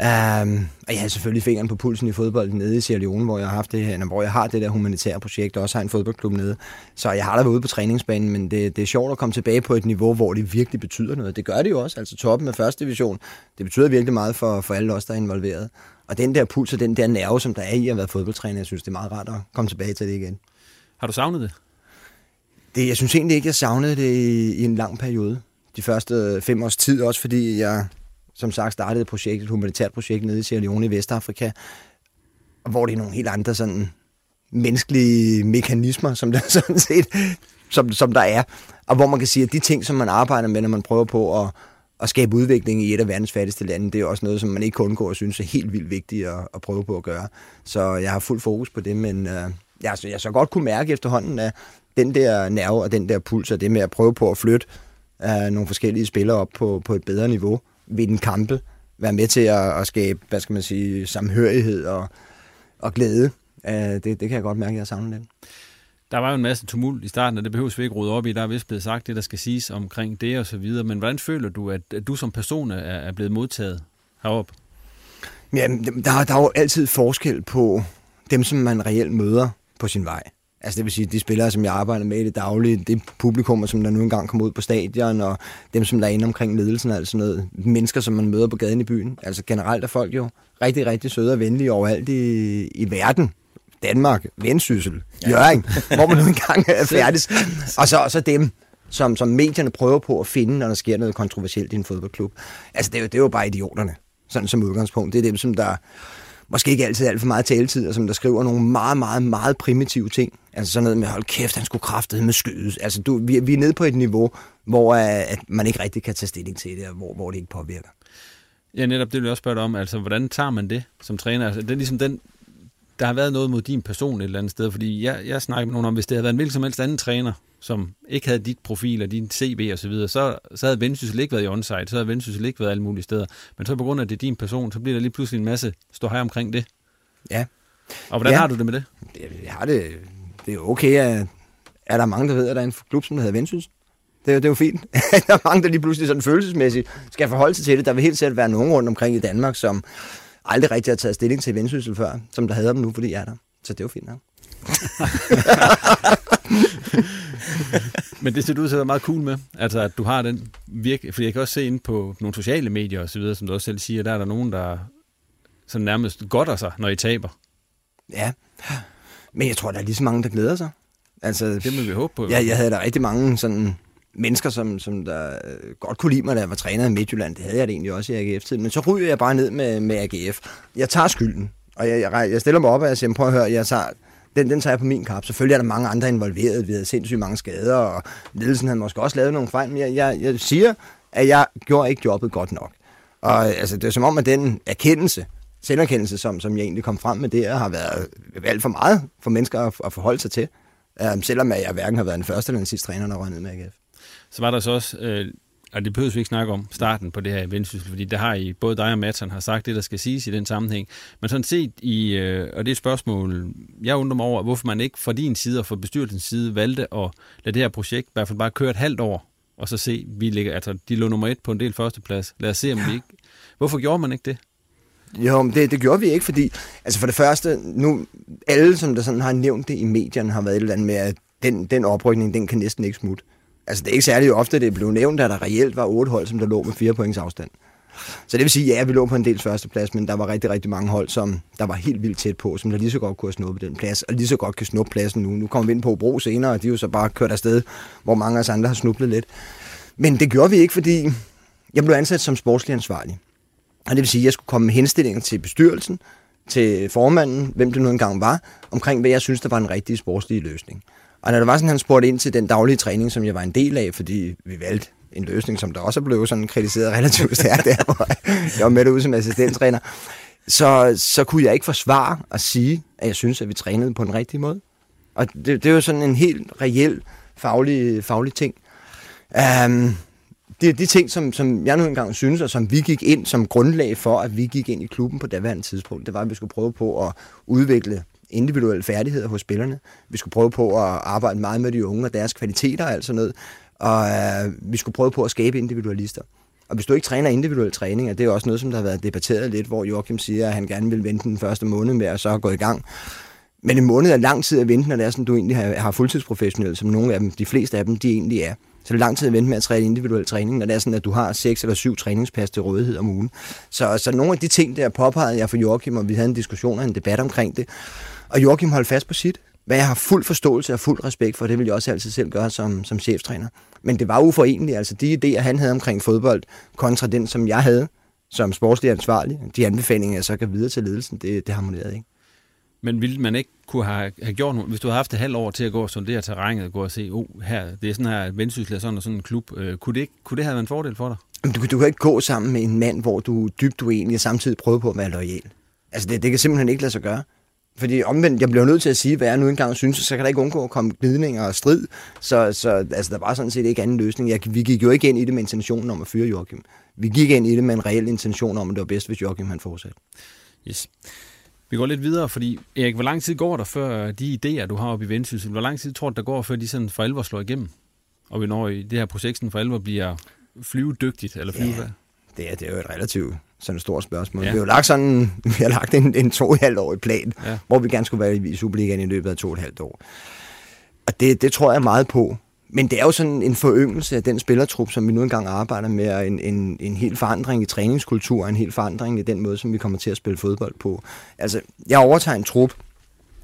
Og jeg har selvfølgelig fingeren på pulsen i fodbolden nede i Sierra Leone, hvor jeg har haft det her, hvor jeg har det der humanitære projekt, og også har en fodboldklub nede. Så jeg har da været ude på træningsbanen, men det er sjovt at komme tilbage på et niveau, hvor det virkelig betyder noget. Det gør det jo også, altså toppen af første division, det betyder virkelig meget for alle os, der er involveret. Og den der puls og den der nerve, som der er i at være fodboldtræner, jeg synes, det er meget rart at komme tilbage til det igen. Har du savnet det? Jeg synes egentlig ikke, jeg savnede det i en lang periode. De første 5 års tid, også fordi jeg som sagt startede projektet, et humanitært projekt nede i Sierra Leone i Vestafrika, hvor det er nogle helt andre sådan menneskelige mekanismer, som der sådan set, som der er. Og hvor man kan sige, at de ting, som man arbejder med, når man prøver på at skabe udvikling i et af verdens fattigste lande, det er også noget, som man ikke kan undgå og synes er helt vildt vigtigt at prøve på at gøre. Så jeg har fuld fokus på det, men jeg så godt kunne mærke efterhånden, at den der nerve og den der puls og det med at prøve på at flytte nogle forskellige spillere op på et bedre niveau ved den kampe, være med til at skabe, hvad skal man sige, samhørighed og glæde. Det kan jeg godt mærke, at jeg savner den. Der var jo en masse tumult i starten, og det behøves vi ikke rode op i. Der er vist blevet sagt det, der skal siges omkring det og så videre. Men hvordan føler du, at du som person er blevet modtaget heroppe? Jamen, der er jo altid forskel på dem, som man reelt møder på sin vej. Altså det vil sige, de spillere, som jeg arbejder med i det daglige, det publikum, som der nu engang kommer ud på stadion, og dem, som der er inde omkring ledelsen og alt sådan noget. Mennesker, som man møder på gaden i byen. Altså generelt er folk jo rigtig, rigtig søde og venlige overalt i verden. Danmark, Vendsyssel, Hjørring, hvor man nu engang er færdig. Og så dem, som medierne prøver på at finde, når der sker noget kontroversielt i en fodboldklub. Altså det er jo bare idioterne, sådan som udgangspunkt. Det er dem, som der måske ikke altid alt for meget taletid, og som der skriver nogle meget, meget, meget primitive ting. Altså sådan noget med, hold kæft, han skulle kraftede med skydes. Altså vi er nede på et niveau, hvor at man ikke rigtig kan tage stilling til det, og hvor det ikke påvirker. Ja, netop det vil jeg også spørge dig om. Altså, hvordan tager man det som træner? Altså, det er ligesom den... Der har været noget mod din person et eller andet sted, fordi jeg snakker med nogen om, hvis det havde været en hvilken som helst anden træner, som ikke havde dit profil og din CV og så videre, så havde Vendsyssel ikke været i onsite, så havde Vendsyssel ikke været alle mulige steder. Men så på grund af, det er din person, så bliver der lige pludselig en masse ståhej omkring det. Ja. Og hvordan har du det med det? Jeg har det. Det er okay, at er der mange, der ved, at der er en klub, som hedder Vendsyssel. Det er jo fint. Der er mange, der lige pludselig sådan følelsesmæssigt skal forholde sig til det. Der vil helt sikkert være nogen rundt omkring i Danmark, som aldrig rigtig har taget stilling til Vendsyssel før, som der havde dem nu, fordi jeg er der. Så det er jo fint nok. Men det ser du ud til at være meget cool med, altså at du har den virke, fordi jeg kan også se inde på nogle sociale medier og så videre, som du også selv siger, der er der nogen, der sådan nærmest godter sig, når I taber. Ja, men jeg tror, der er lige så mange, der glæder sig. Altså, det må vi håbe på. Ja, jeg havde da rigtig mange sådan... mennesker, som der godt kunne lide mig, da jeg var træner i Midtjylland. Det havde jeg det egentlig også i AGF-tiden. Men så ryger jeg bare ned med AGF. Jeg tager skylden, og jeg stiller mig op, og jeg siger, prøv at høre, jeg tager, den tager jeg på min kap. Selvfølgelig er der mange andre involveret. Vi havde sindssygt mange skader, og ledelsen havde måske også lavet nogle fejl. Men jeg siger, at jeg gjorde ikke jobbet godt nok. Og altså, det er som om, at den selverkendelse, som jeg egentlig kom frem med der, har været alt for meget for mennesker at forholde sig til. Selvom jeg hverken har været den første eller den sidste træner, der røg ned med AGF. Så var der så også, og det behøver vi ikke snakke om, starten på det her i Vendsyssel, fordi der har I, både dig og Madsen har sagt det, der skal siges i den sammenhæng. Men sådan set, og det er et spørgsmål, jeg undrer mig over, hvorfor man ikke fra din side og fra bestyrelsens side valgte at lade det her projekt i hvert fald bare køre et halvt år, og så se, vi ligger, altså de lå nummer 1 på en del førsteplads. Lad os se, om vi ikke... Hvorfor gjorde man ikke det? Jo, men det gjorde vi ikke, fordi altså for det første, nu alle, som der sådan har nævnt det i medierne, har været et eller andet med, at den oprykning, den kan næsten ikke smutte. Altså, det er ikke særlig ofte, det blev nævnt, at der reelt var 8 hold, som der lå med 4 points afstand. Så det vil sige, ja, vi lå på en del førsteplads, men der var rigtig, rigtig mange hold, som der var helt vildt tæt på, som der lige så godt kunne have snuppet den plads, og lige så godt kan snuppe pladsen nu. Nu kommer vi ind på Hobro senere, og de er jo så bare kørt afsted, hvor mange af os andre har snublet lidt. Men det gjorde vi ikke, fordi jeg blev ansat som sportslig ansvarlig. Og det vil sige, at jeg skulle komme med henstillinger til bestyrelsen, til formanden, hvem det nu engang var, omkring hvad jeg synes, der var en rigtig sportslig løsning. Og når der var sådan, han spurgte ind til den daglige træning, som jeg var en del af, fordi vi valgte en løsning, som der også blev sådan kritiseret relativt stærkt, der hvor jeg var med derude som assistenttræner, så kunne jeg ikke forsvare at sige, at jeg synes, at vi trænede på den rigtige måde. Og det er jo sådan en helt reel faglig ting. Det er de ting, som jeg nu engang synes, og som vi gik ind som grundlag for, at vi gik ind i klubben på daværende tidspunkt. Det var, at vi skulle prøve på at udvikle individuelle færdigheder hos spillerne. Vi skulle prøve på at arbejde meget med de unge og deres kvaliteter og alt sådan noget. Og vi skulle prøve på at skabe individualister. Og hvis du ikke træner individuel træning, og det er også noget, som der har været debatteret lidt, hvor Joakim siger, at han gerne vil vente den første måned med at så gå i gang. Men en måned er lang tid at vente, når det er sådan, du egentlig har fuldtidsprofessionelle, som nogle af dem, de fleste af dem, de egentlig er. Så det er lang tid at vente med at træne individuel træning, når det er sådan, at du har 6 eller 7 træningspas til rådighed om ugen. Så nogle af de ting, der påpegede jeg for Joakim, og vi havde en diskussion og en debat omkring det. Og Joakim holdt fast på sit, hvad jeg har fuld forståelse og fuld respekt for, det vil jeg også altid selv gøre som cheftræner. Men det var uforenligt, altså de idéer, han havde omkring fodbold, kontra den, som jeg havde som sportslig ansvarlig, de anbefalinger, jeg så gav videre til ledelsen, det harmonerede ikke. Men ville man ikke kunne have gjort noget, hvis du havde haft et halvt år til at gå og sondere terrænet og gå og se, her, det er sådan her, Vendsyssel er sådan og sådan en klub, kunne det have været en fordel for dig? Du kan ikke gå sammen med en mand, hvor du dybt uenig og samtidig prøver på at være loyal. Altså det kan simpelthen ikke lade sig gøre. Fordi omvendt, jeg bliver nødt til at sige, hvad jeg nu engang synes, så kan der ikke undgå at komme glidninger og strid. Så altså, der var sådan set ikke anden løsning. Vi gik jo ikke ind i det med intentionen om at fyre Joakim. Vi gik ind i det med en reel intention om, at det var bedst, hvis Joakim han fortsatte. Yes. Vi går lidt videre, fordi Erik, hvor lang tid går der før de idéer, du har oppe i Vendsyssel, hvor lang tid tror du, der går, før de sådan for alvor slår igennem? Og vi når i det her projekt for alvor bliver flyvedygtigt, eller flyvedværd? Ja, det er jo et relativt sådan et stort spørgsmål. Ja. Vi har lagt en 2,5-årig plan, ja, hvor vi gerne skulle være i Superligaen i løbet af 2,5 år. Og det tror jeg meget på. Men det er jo sådan en foryngelse af den spillertrup, som vi nu engang arbejder med, og en hel forandring i træningskultur, en hel forandring i den måde, som vi kommer til at spille fodbold på. Altså, jeg overtager en trup,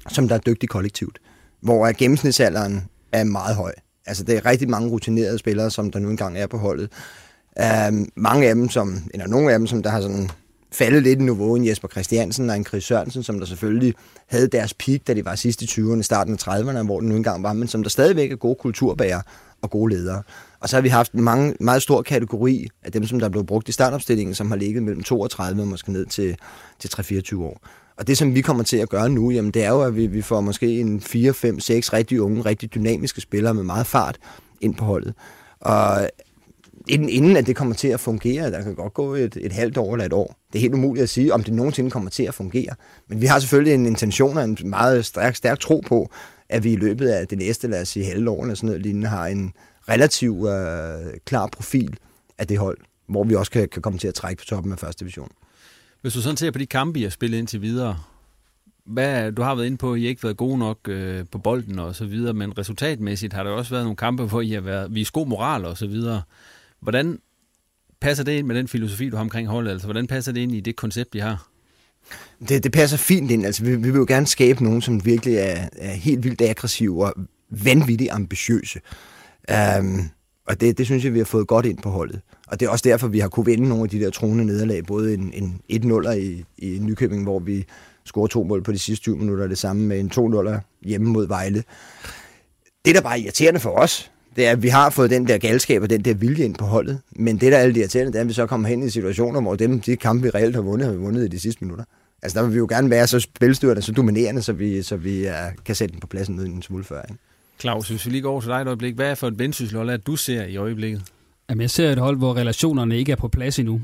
som der er dygtig kollektivt, hvor gennemsnitsalderen er meget høj. Altså, det er rigtig mange rutinerede spillere, som der nu engang er på holdet. Nogle af dem, som der har sådan faldet lidt i niveau, en Jesper Christiansen og en Chris Sørensen, som der selvfølgelig havde deres peak, da de var sidst i 20'erne, starten af 30'erne, hvor den nu engang var, men som der stadigvæk er gode kulturbærere og gode ledere. Og så har vi haft en meget stor kategori af dem, som der blev brugt i startopstillingen, som har ligget mellem 32 og måske ned til 3-24 år. Og det, som vi kommer til at gøre nu, jamen, det er jo, at vi får måske en 4-5-6 rigtig unge, rigtig dynamiske spillere med meget fart ind på holdet. Og inden at det kommer til at fungere, der kan godt gå et halvt år eller et år. Det er helt umuligt at sige, om det nogensinde kommer til at fungere. Men vi har selvfølgelig en intention og en meget stærk tro på, at vi i løbet af det næste, lad os sige halve år eller sådan noget lignende, har en relativt klar profil af det hold, hvor vi også kan komme til at trække på toppen af første division. Hvis du sådan ser på de kampe, I har spillet indtil videre, hvad du har været inde på, I har ikke været gode nok på bolden og så videre, men resultatmæssigt har der også været nogle kampe, hvor I har været i god moral og så videre. Hvordan passer det ind med den filosofi, du har omkring holdet? Altså, hvordan passer det ind i det koncept, I har? Det passer fint ind. Altså, vi vil jo gerne skabe nogen, som virkelig er helt vildt aggressive og vanvittigt ambitiøse. Og det synes jeg, vi har fået godt ind på holdet. Og det er også derfor, vi har kunnet vinde nogle af de der truende nederlag. Både en 1-0'er i Nykøbing, hvor vi scorer 2 mål på de sidste 20 minutter, og det samme med en 2-0'er hjemme mod Vejle. Det, der bare er irriterende for os, det er, at vi har fået den der galskab og den der vilje ind på holdet, men det der alle de irriterende, det er, at vi så kommer hen i situationer, hvor de kampe, vi reelt har vi vundet i de sidste minutter. Altså der vil vi jo gerne være så spilstyrende, så dominerende, så vi kan sætte den på pladsen ned en smule før. Claus, hvis vi lige går over til dig et øjeblik, hvad er for et Vendsyssel-hold, at du ser i øjeblikket? Jamen, jeg ser et hold, hvor relationerne ikke er på plads endnu,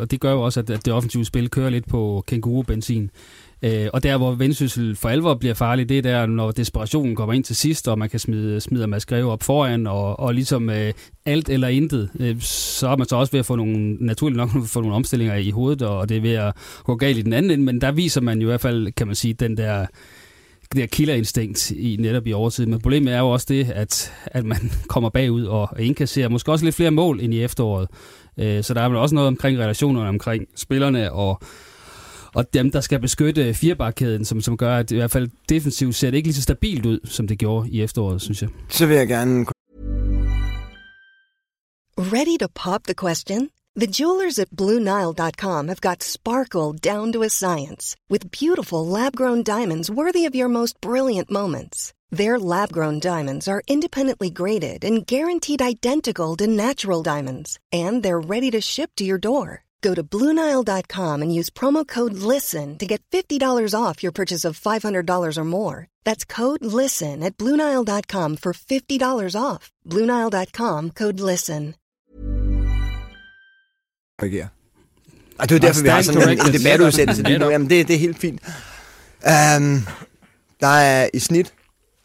og det gør jo også, at det offensive spil kører lidt på kænguru-benzin. Og der, hvor Vendsyssel for alvor bliver farlig, det er der, når desperationen kommer ind til sidst, og man kan smide Mads Greve op foran, og ligesom alt eller intet, så er man så også ved at få nogle omstillinger i hovedet, og det er ved at gå galt i den anden ende, men der viser man jo i hvert fald, kan man sige, den der killerinstinkt i netop i overtid. Men problemet er jo også det, at man kommer bagud og indkasserer måske også lidt flere mål end i efteråret. Så der er vel også noget omkring relationerne, omkring spillerne og dem, der skal beskytte firebarkæden, som gør, at i hvert fald defensivt ser det ikke lige så stabilt ud, som det gjorde i efteråret, synes jeg. Så vil jeg gerne... Ready to pop the question? The jewelers at BlueNile.com have got sparkle down to a science with beautiful lab-grown diamonds worthy of your most brilliant moments. Their lab-grown diamonds are independently graded and guaranteed identical to natural diamonds, and they're ready to ship to your door. Go to BlueNile.com and use promo code LISTEN to get $50 off your purchase of $500 or more. That's code LISTEN at BlueNile.com for $50 off. BlueNile.com, code LISTEN. Reagerer. Og det er derfor, vi har sådan en debatudsættelse lige nu. Jamen, det er helt fint. Der er i snit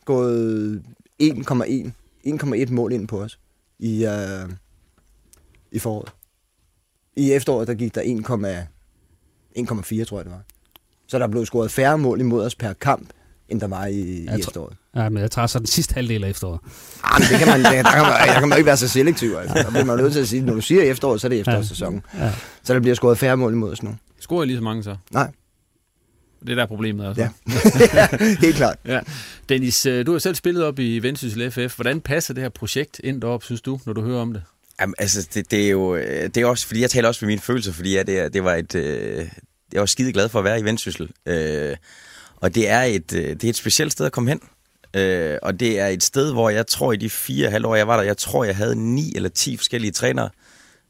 gået 1,1 mål ind på os i foråret. I efteråret, der gik der 1,4, tror jeg det var. Så der blev scoret færre mål imod os per kamp, end der var i efteråret. Ja, men jeg tager så den sidste halvdel af efteråret. Jamen, det kan man, der kan man ikke være så selektiv. Altså. Der bliver man nødt til at sige, når du siger efteråret, så er det efterårssæsonen. Ja. Så der bliver scoret færre mål imod os nu. Scorer I lige så mange så? Nej. Det er der problemet også. Ja. Helt klart. Ja. Dennis, du har selv spillet op i Vendsyssel FF. Hvordan passer det her projekt ind deroppe, synes du, når du hører om det? Jamen, altså, det er jo det er også, fordi jeg taler også med mine følelser, fordi jeg var jeg var skide glad for at være i Vendsyssel. Og det er et specielt sted at komme hen. Og det er et sted, hvor jeg tror i de 4,5 år, jeg var der, jeg tror, jeg havde 9 eller 10 forskellige trænere.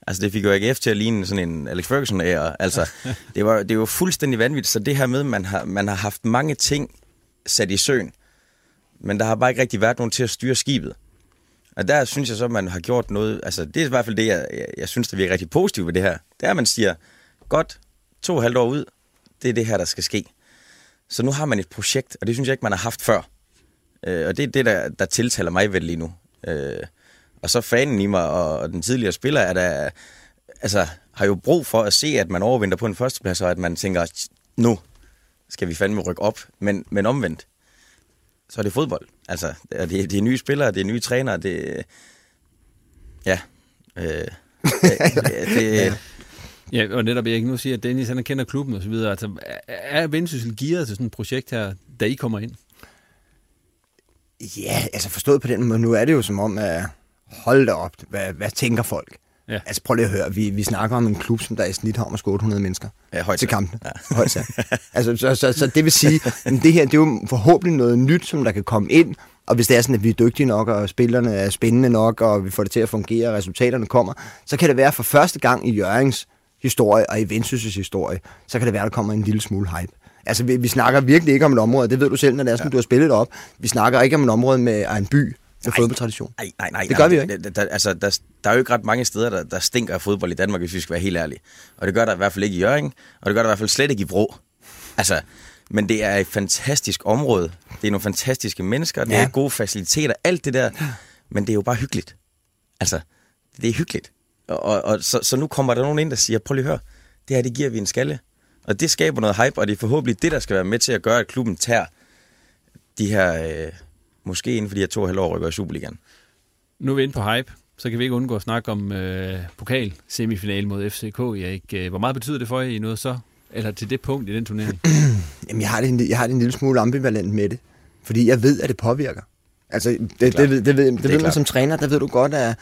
Altså det fik jo AGF til at ligne sådan en Alex Ferguson-ære. Altså det var fuldstændig vanvittigt. Så det her med, man har haft mange ting sat i søen, men der har bare ikke rigtig været nogen til at styre skibet. Og der synes jeg så, at man har gjort noget. Altså det er i hvert fald det, jeg synes, der virker rigtig positivt ved det her. Det er, at man siger, godt 2,5 år ud, det er det her, der skal ske. Så nu har man et projekt, og det synes jeg ikke, man har haft før. Og det er det, der tiltaler mig vel lige nu. Og så fanen i mig og den tidligere spiller er der, altså, har jo brug for at se, at man overvinder på en førsteplads, og at man tænker, nu skal vi fandme rykke op, men omvendt. Så er det fodbold. Altså, det er nye spillere, det er nye trænere, det... Ja. Ja, og netop Erik nu siger, at Dennis han kender klubben og så videre. Altså, er Vendsyssel gearet til sådan et projekt her, da I kommer ind? Ja, altså forstået på den måde. Nu er det jo som om, at hold da op, hvad tænker folk? Ja. Altså prøv lige at høre, vi snakker om en klub, som der i snit har om at score 800 mennesker til kampen. Ja. Højt sat. Altså, så det vil sige, at det her det er jo forhåbentlig noget nyt, som der kan komme ind. Og hvis det er sådan, at vi er dygtige nok, og spillerne er spændende nok, og vi får det til at fungere, og resultaterne kommer, så kan det være for første gang i Hjørrings historie og i Vendsyssels historie, så kan det være, der kommer en lille smule hype. Altså, vi snakker virkelig ikke om et område, det ved du selv, når det er sådan, ja. Du har spillet op. Vi snakker ikke om et område med en by med fodboldtradition. Nej. Det gør vi jo ikke. Altså, der er jo ikke ret mange steder, der stinker af fodbold i Danmark, hvis vi skal være helt ærlige. Og det gør der i hvert fald ikke i Hjørring, og det gør der i hvert fald slet ikke i Vrå. Altså, men det er et fantastisk område. Det er nogle fantastiske mennesker, det er gode faciliteter, alt det der. Men det er jo bare hyggeligt. Altså, det er hyggeligt. Og så nu kommer der nogen ind, der siger, prøv lige hør, det her, det giver vi en skalle. Og det skaber noget hype, og det er forhåbentlig det, der skal være med til at gøre, at klubben tager de her, måske inden for de her 2,5 år, rykker i Superligaen. Nu er vi inde på hype, så kan vi ikke undgå at snakke om pokal-semifinale mod FCK. Hvor meget betyder det for jer i noget så? Eller til det punkt i den turnering? Jamen, jeg har det en lille smule ambivalent med det, fordi jeg ved, at det påvirker. Altså, det ved man som træner, der ved du godt, at...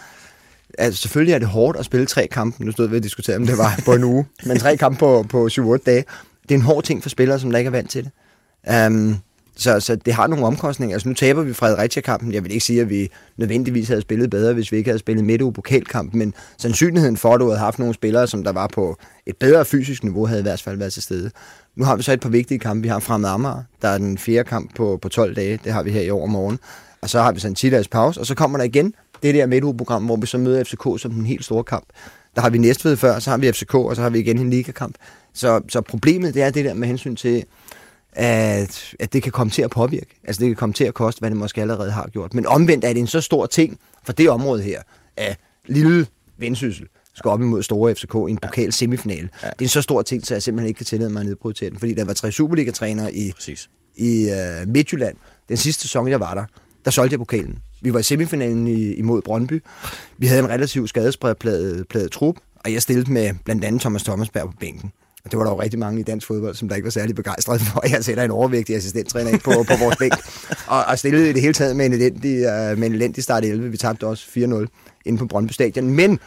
Altså, selvfølgelig er det hårdt at spille 3 kampe. Nu stod vi og diskuterede, om det var på en uge. Men 3 kampe på 7-8 dage. Det er en hård ting for spillere, som der ikke er vant til det. Så det har nogle omkostninger. Altså, nu taber vi Fredericia-kampen. Jeg vil ikke sige, at vi nødvendigvis havde spillet bedre, hvis vi ikke havde spillet midtuge-pokalkampen. Men sandsynligheden for, at du havde haft nogle spillere, som der var på et bedre fysisk niveau, havde i hvert fald været til stede. Nu har vi så et par vigtige kampe. Vi har Fremad Amager. Der er den 4. kamp på 12 dage. Det har vi her i overmorgen. Og så har vi så en 10-dages pause. Og så kommer der igen det der midtugeprogram, hvor vi så møder FCK som den helt store kamp. Der har vi Næstved før, så har vi FCK, og så har vi igen en ligakamp. Så problemet, det er det der med hensyn til, at det kan komme til at påvirke. Altså det kan komme til at koste, hvad det måske allerede har gjort. Men omvendt er det en så stor ting for det område her, at lille Vendsyssel skal op imod store FCK i en pokal semifinale. Ja. Det er en så stor ting, så jeg simpelthen ikke kan tillade mig at nedprioritere den. Fordi der var 3 Superliga-trænere i Midtjylland. Den sidste sæson, jeg var der solgte jeg pokalen. Vi var i semifinalen imod Brøndby. Vi havde en relativt skadespredplaget trup, og jeg stillede med blandt andet Thomas Bær på bænken. Og det var der jo rigtig mange i dansk fodbold, som der ikke var særlig begejstrede for. Jeg sætter en overvægtig assistenttræner ind på vores bænk. Og stillede i det hele taget med en elendig start 11. Vi tabte også 4-0 inde på Brøndby Stadion. Men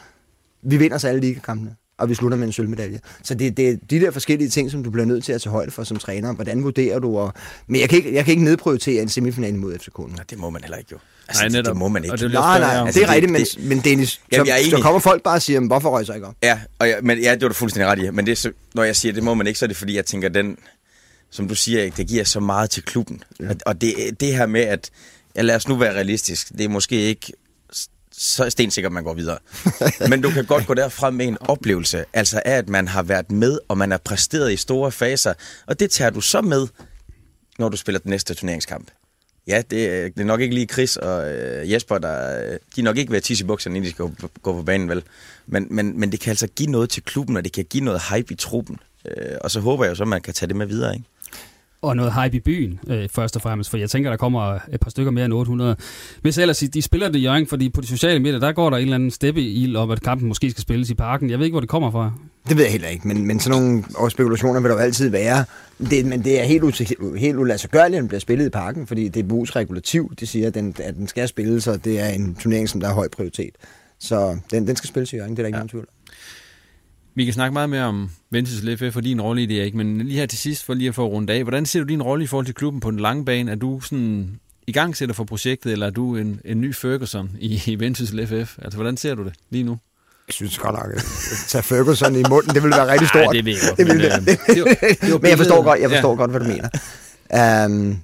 vi vinder så alle ligakampene, og vi slutter med en sølvmedalje. Så det er de der forskellige ting, som du bliver nødt til at tage højde for som træner. Hvordan vurderer du? Men jeg kan ikke nedprioritere en semifinal mod FCK nu. Nej, det må man heller ikke jo. Altså, nej, det må man ikke. Nej, det er rigtigt, men Dennis, så kommer folk bare og siger, hvorfor røg så ikke op? Ja, det var du fuldstændig ret i. Men det, når jeg siger, det må man ikke, så er det fordi, jeg tænker, den, som du siger, det giver så meget til klubben. Ja. Og det her med, at lad os nu være realistisk, det er måske ikke... så er stensikkert, man går videre. Men du kan godt gå derfra med en oplevelse, altså af, at man har været med, og man er præsteret i store faser, og det tager du så med, når du spiller den næste turneringskamp. Ja, det er nok ikke lige Chris og Jesper, de er nok ikke ved at tisse i bukserne, inden de skal gå på banen, vel? Men det kan altså give noget til klubben, og det kan give noget hype i truppen. Og så håber jeg jo så, at man kan tage det med videre, ikke? Og noget hype i byen, først og fremmest, for jeg tænker, der kommer et par stykker mere end 800. Hvis ellers de spiller det i Hjørring, fordi på de sociale medier, der går der en eller anden steppeild om, at kampen måske skal spilles i parken. Jeg ved ikke, hvor det kommer fra. Det ved jeg heller ikke, men sådan nogle spekulationer vil der jo altid være. Men det er helt uladsiggørligt, at den bliver spillet i parken, fordi det er BU's regulativ. De siger, at den skal spilles, og det er en turnering, som der er høj prioritet. Så den skal spilles i Hjørring, det er der ingen tvivl. Vi kan snakke meget mere om Vendsyssel FF og din rolle i det, ikke? Men lige her til sidst, for lige at få rundt af, hvordan ser du din rolle i forhold til klubben på den lange bane? Er du sådan igangsætter for projektet, eller er du en ny Ferguson i Vendsyssel FF? Altså, hvordan ser du det lige nu? Jeg synes godt nok, at tage Ferguson i munden, det ville være rigtig stort. Nej, det ville det. Men jeg forstår godt, hvad du mener.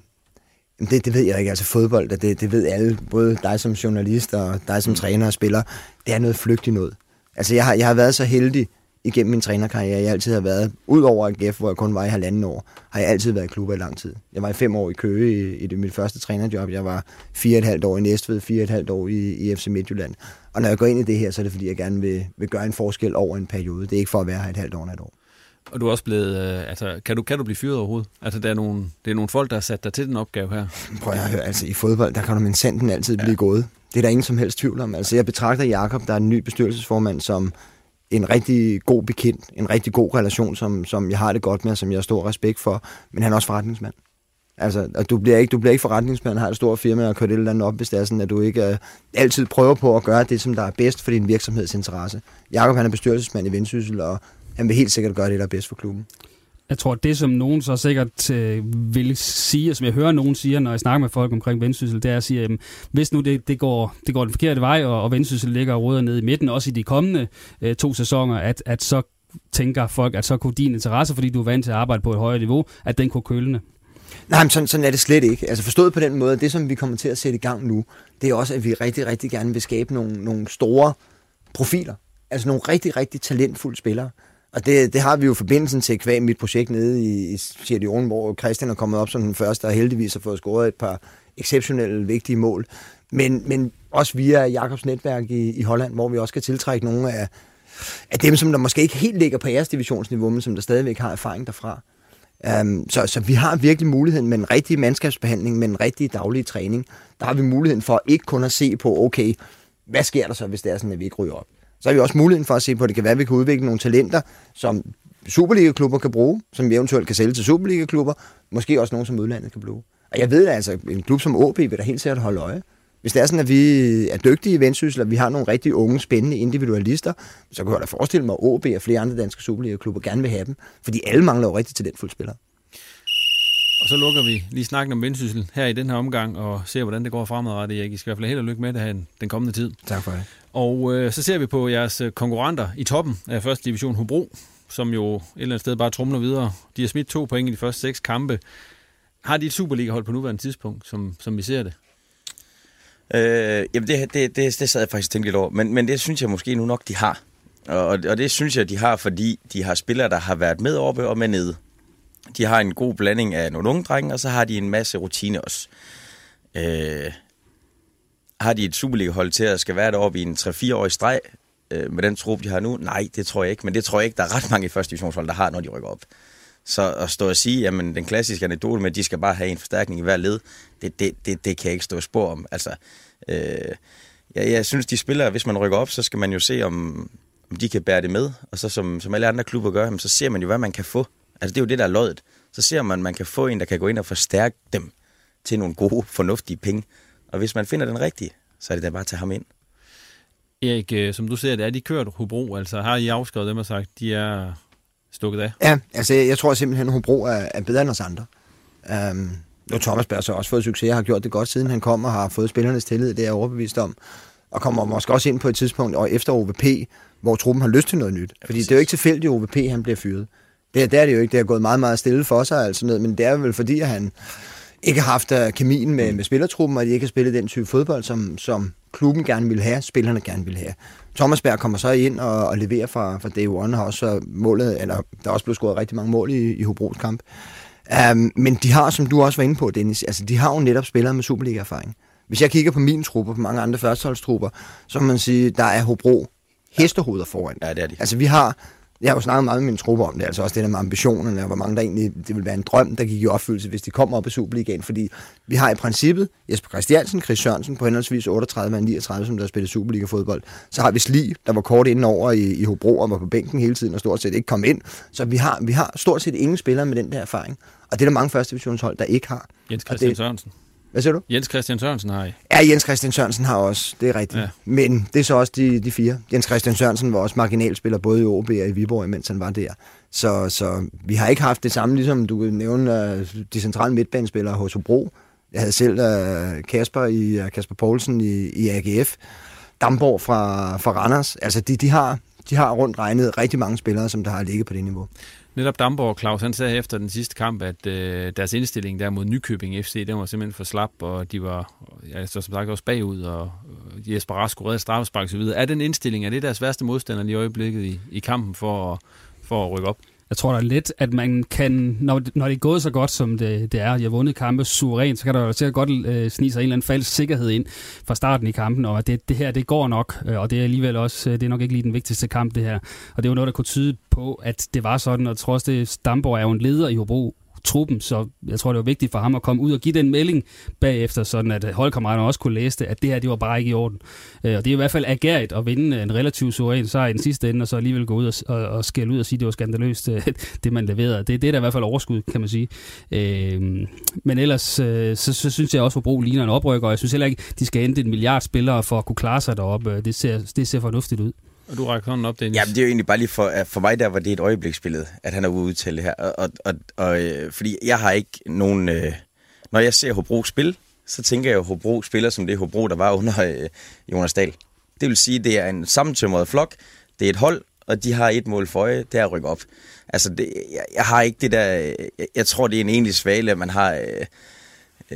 Det ved jeg ikke. Altså fodbold, det ved alle, både dig som journalist og dig som træner og spiller. Det er noget flygtigt noget. Altså, jeg har været så heldig igennem min trænerkarriere, jeg altid har været, udover A.G.F., hvor jeg kun var i 1,5 år, har jeg altid været i klubber i lang tid. Jeg var i 5 år i Køge i mit første trænerjob. Jeg var 4,5 år i Næstved, 4,5 år i FC Midtjylland. Og når jeg går ind i det her, så er det fordi, jeg gerne vil gøre en forskel over en periode. Det er ikke for at være her et halvt år eller et år. Og du er også blevet, altså, kan du blive fyret overhovedet? Altså, det er nogle folk, der har sat dig til den opgave her. Prøv at høre, altså i fodbold, der kan du med senden altid blive gået. Det er der ingen som helst tvivl om. Altså, jeg betragter Jakob, der er en ny bestyrelsesformand, som en rigtig god bekendt, en rigtig god relation, som jeg har det godt med, som jeg har stor respekt for, men han er også forretningsmand. Altså, og du bliver ikke forretningsmand, har et stort firma og kører det eller andet op, hvis det er sådan, at du ikke altid prøver på at gøre det, som der er bedst for din virksomhedsinteresse. Jakob, han er bestyrelsesmand i Vendsyssel, og han vil helt sikkert gøre det, der er bedst for klubben. Jeg tror, det som nogen så sikkert vil sige, og som jeg hører nogen siger, når jeg snakker med folk omkring Vendsyssel, det er at sige, hvis nu det går den forkerte vej, og Vendsyssel ligger og roder ned i midten, også i de kommende 2 sæsoner, at så tænker folk, at så kunne din interesse, fordi du er vant til at arbejde på et højere niveau, at den kunne kølne. Nej, men sådan er det slet ikke. Altså forstået på den måde, det som vi kommer til at sætte i gang nu, det er også, at vi rigtig, rigtig gerne vil skabe nogle store profiler. Altså nogle rigtig, rigtig talentfulde spillere. Og det har vi jo forbindelsen til kvæg mit projekt nede i Sjælland, hvor Christian er kommet op som den første, og heldigvis har fået scoret et par exceptionelle vigtige mål. Men også via Jakobs netværk i Holland, hvor vi også kan tiltrække nogle af dem, som der måske ikke helt ligger på jeres divisionsniveau, men som der stadigvæk har erfaring derfra. Så vi har virkelig muligheden med en rigtig mandskabsbehandling, med en rigtig daglig træning. Der har vi muligheden for ikke kun at se på, okay, hvad sker der så, hvis det er sådan, at vi ikke ryger op? Så har vi også muligheden for at se på, at det kan være, at vi kan udvikle nogle talenter, som Superliga-klubber kan bruge, som vi eventuelt kan sælge til Superliga-klubber, måske også nogen, som udlandet kan bruge. Og jeg ved altså, en klub som AaB vil da helt sikkert holde øje. Hvis det er sådan, at vi er dygtige i Vendsyssel, og vi har nogle rigtig unge, spændende individualister, så kan jeg da forestille mig, at AaB og flere andre danske Superliga-klubber gerne vil have dem, fordi alle mangler jo rigtig talentfulde spillere. Og så lukker vi lige snakken om Vendsyssel her i den her omgang, og ser, hvordan det går fremadrettet. Jeg skal i hvert fald held og lykke med det her den kommende tid. Tak for det. Og så ser vi på jeres konkurrenter i toppen af 1. division, Hobro, som jo et eller andet sted bare trumler videre. De har smidt 2 point i de første 6 kampe. Har de et Superliga-hold på nuværende tidspunkt, som vi ser det? Jamen, det sad jeg faktisk tænkt lidt over, men det synes jeg måske nu nok, de har. Og det synes jeg, de har, fordi de har spillere, der har været med oppe og med nede. De har en god blanding af nogle unge drenge, og så har de en masse rutine også. Har de et Superliga-hold til at skal være deroppe i en 3-4-årig streg med den trup, de har nu? Nej, det tror jeg ikke. Men det tror jeg ikke, der er ret mange i første divisionshold, der har, når de rykker op. Så at stå og sige, jamen den klassiske anekdote med, at de skal bare have en forstærkning i hver led, det kan jeg ikke stå og spå om. Altså, jeg synes, de spillere, hvis man rykker op, så skal man jo se, om de kan bære det med. Og så som alle andre klubber gør, jamen, så ser man jo, hvad man kan få. Altså det er jo det, der er løjet. Så ser man, at man kan få en, der kan gå ind og forstærke dem til nogle gode, fornuftige penge. Og hvis man finder den rigtige, så er det da bare at tage ham ind. Erik, som du ser det, er de kørt Hobro? Altså har I afskrevet dem og sagt, de er stukket af? Ja, altså jeg tror simpelthen, at Hobro er bedre end os andre. Nu Thomas Bær så også fået succes og har gjort det godt, siden han kom og har fået spillernes tillid, det er jeg overbevist om. Og kommer måske også ind på et tidspunkt og efter OVP, hvor truppen har lyst til noget nyt. Fordi det er jo ikke tilfældigt, at OVP han bliver fyret. Det er det jo ikke. Det har gået meget, meget stille for sig, altså noget, men det er vel fordi, at han ikke har haft kemien med spillertruppen, og de ikke har spillet den type fodbold, som klubben gerne ville have, spillerne gerne ville have. Thomas Bær kommer så ind og leverer fra day one, har også målet, eller der er også blevet scoret rigtig mange mål i Hobros kamp. Men de har, som du også var inde på, Dennis, altså de har jo netop spillere med Superliga-erfaring. Hvis jeg kigger på min truppe, på mange andre førsteholdstrupper, så må man sige, der er Hobro hestehoveder foran. Ja, det er de. Altså vi har... Jeg har jo snakket meget med mine trupper om det, altså også det der med ambitionerne, og hvor mange der egentlig, det ville være en drøm, der gik i opfyldelse, hvis de kommer op i Superligaen, fordi vi har i princippet Jesper Christiansen, Chris Sørensen på henholdsvis 38 og 39, som der har spillet Superliga-fodbold. Så har vi Sli, der var kort indenover i Hobro og var på bænken hele tiden og stort set ikke kom ind. Så vi har stort set ingen spillere med den der erfaring, og det er der mange første divisionshold, der ikke har. Jens Christian Sørensen. Hvad siger du? Jens Christian Sørensen har I. Ja, Jens Christian Sørensen har også, det er rigtigt. Ja. Men det er så også de fire. Jens Christian Sørensen var også marginalspiller både i AaB og i Viborg, mens han var der. Så vi har ikke haft det samme, ligesom du nævner de centrale midtbanespillere hos Hobro. Jeg havde selv Kasper Poulsen i A.G.F. Damborg fra Randers. Altså, de har rundt regnet rigtig mange spillere, som der har ligget på det niveau. Netop Damborg, Claus, han sagde efter den sidste kamp, at deres indstilling der mod Nykøbing FC, den var simpelthen for slap, og de var, altså, som sagt, også bagud, og Jesper Rask redde straffespark og så videre. Er den indstilling, er det deres værste modstander lige i øjeblikket i kampen for at rykke op? Jeg tror da lidt, at man kan, når det er gået så godt, som det er, jeg har vundet kampe suverænt, så kan der jo sikkert godt snige sig en eller anden falsk sikkerhed ind fra starten i kampen, og at det her, det går nok, og det er alligevel også, det er nok ikke lige den vigtigste kamp, det her. Og det er jo noget, der kunne tyde på, at det var sådan, og jeg tror også, at Damborg er jo en leder i Hobro-truppen, så jeg tror, det var vigtigt for ham at komme ud og give den melding bagefter, sådan at holdkammeraterne også kunne læse det, at det her, det var bare ikke i orden. Og det er i hvert fald agerigt at vinde en relativt suveræn sejr i den sidste ende, og så alligevel gå ud og skælde ud og sige, det var skandaløst, det man leverede. Det er der i hvert fald overskud, kan man sige. Men ellers, så synes jeg også, at Hobro ligner en oprykker, og jeg synes heller ikke, de skal hente 1 milliard spillere for at kunne klare sig deroppe. Det ser fornuftigt ud. Og du rækker hånden op, Dennis. Jamen, det er jo egentlig bare lige for mig, der var det et øjebliksbillede, at han er ude til det her. Og fordi jeg har ikke nogen... når jeg ser Hobro spille, så tænker jeg jo Hobro spiller som det Hobro, der var under Jonas Dahl. Det vil sige, det er en sammentømret flok, det er et hold, og de har et mål for øje, det er at rykke op. Altså, jeg har ikke det der... Jeg tror, det er en egentlig svale, at man har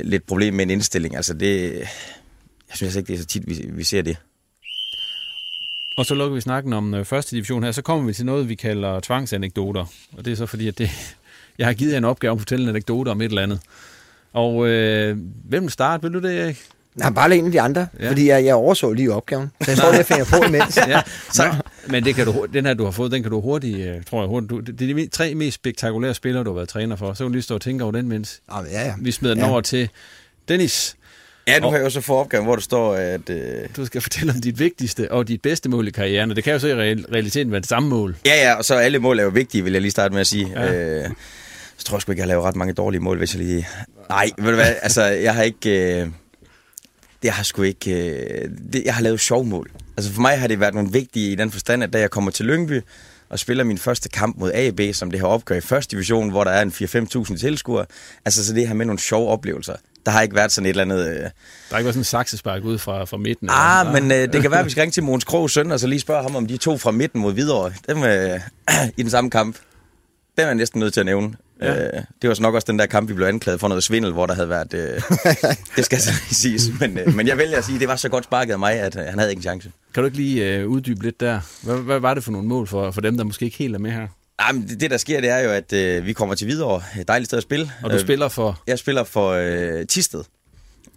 lidt problem med en indstilling. Altså, det... Jeg synes ikke, det er så tit, vi ser det. Og så lukker vi snakken om første division her, så kommer vi til noget, vi kalder tvangsanekdoter. Og det er så fordi, at jeg har givet jer en opgave om at fortælle en anekdote om et eller andet. Og hvem vil starte? Vil du det, Erik? Nej, bare lige en af de andre, ja. Fordi jeg overså lige opgaven. Så jeg tror, jeg finder på imens. Ja, men det kan du, den her, du har fået, den kan du hurtigt, tror jeg, det er de 3 mest spektakulære spillere, du har været træner for. Så vil du lige stå og tænke over den, mens vi smider den over til Dennis. Ja, nu har jeg jo så fået opgaven, hvor der står, at... Du skal fortælle om dit vigtigste og dit bedste mål i karrieren, og det kan jo så i realiteten være det samme mål. Ja, og så alle mål er jo vigtige, vil jeg lige starte med at sige. Ja. Så tror jeg sgu ikke, jeg har lavet ret mange dårlige mål, hvis jeg lige... Nej, ved du hvad, altså, jeg har ikke... Jeg har sgu ikke... jeg har lavet sjove mål. Altså, for mig har det været nogle vigtige i den forstand, at da jeg kommer til Lyngby og spiller min første kamp mod AaB, som det her opgør i første division, hvor der er en 4-5.000 tilskuere, altså, så det her med nogle sjove oplevelser. Der har ikke været sådan et eller andet... Der har ikke været sådan en saksespark ud fra midten? Men det kan være, at vi skal ringe til Måns Krogs søn, og så lige spørge ham, om de 2 fra midten mod Hvidovre, dem i den samme kamp, den er næsten nødt til at nævne. Ja. Det var så nok også den der kamp, vi blev anklaget for noget svindel, hvor der havde været... det skal så lige siges, men jeg vælger at sige, at det var så godt sparket af mig, at han havde ikke en chance. Kan du ikke lige uddybe lidt der? Hvad var det for nogle mål for dem, der måske ikke helt er med her? Jamen, det der sker, det er jo, at vi kommer til Hvidovre. Dejligt sted at spille. Og du spiller for? Jeg spiller for Thisted.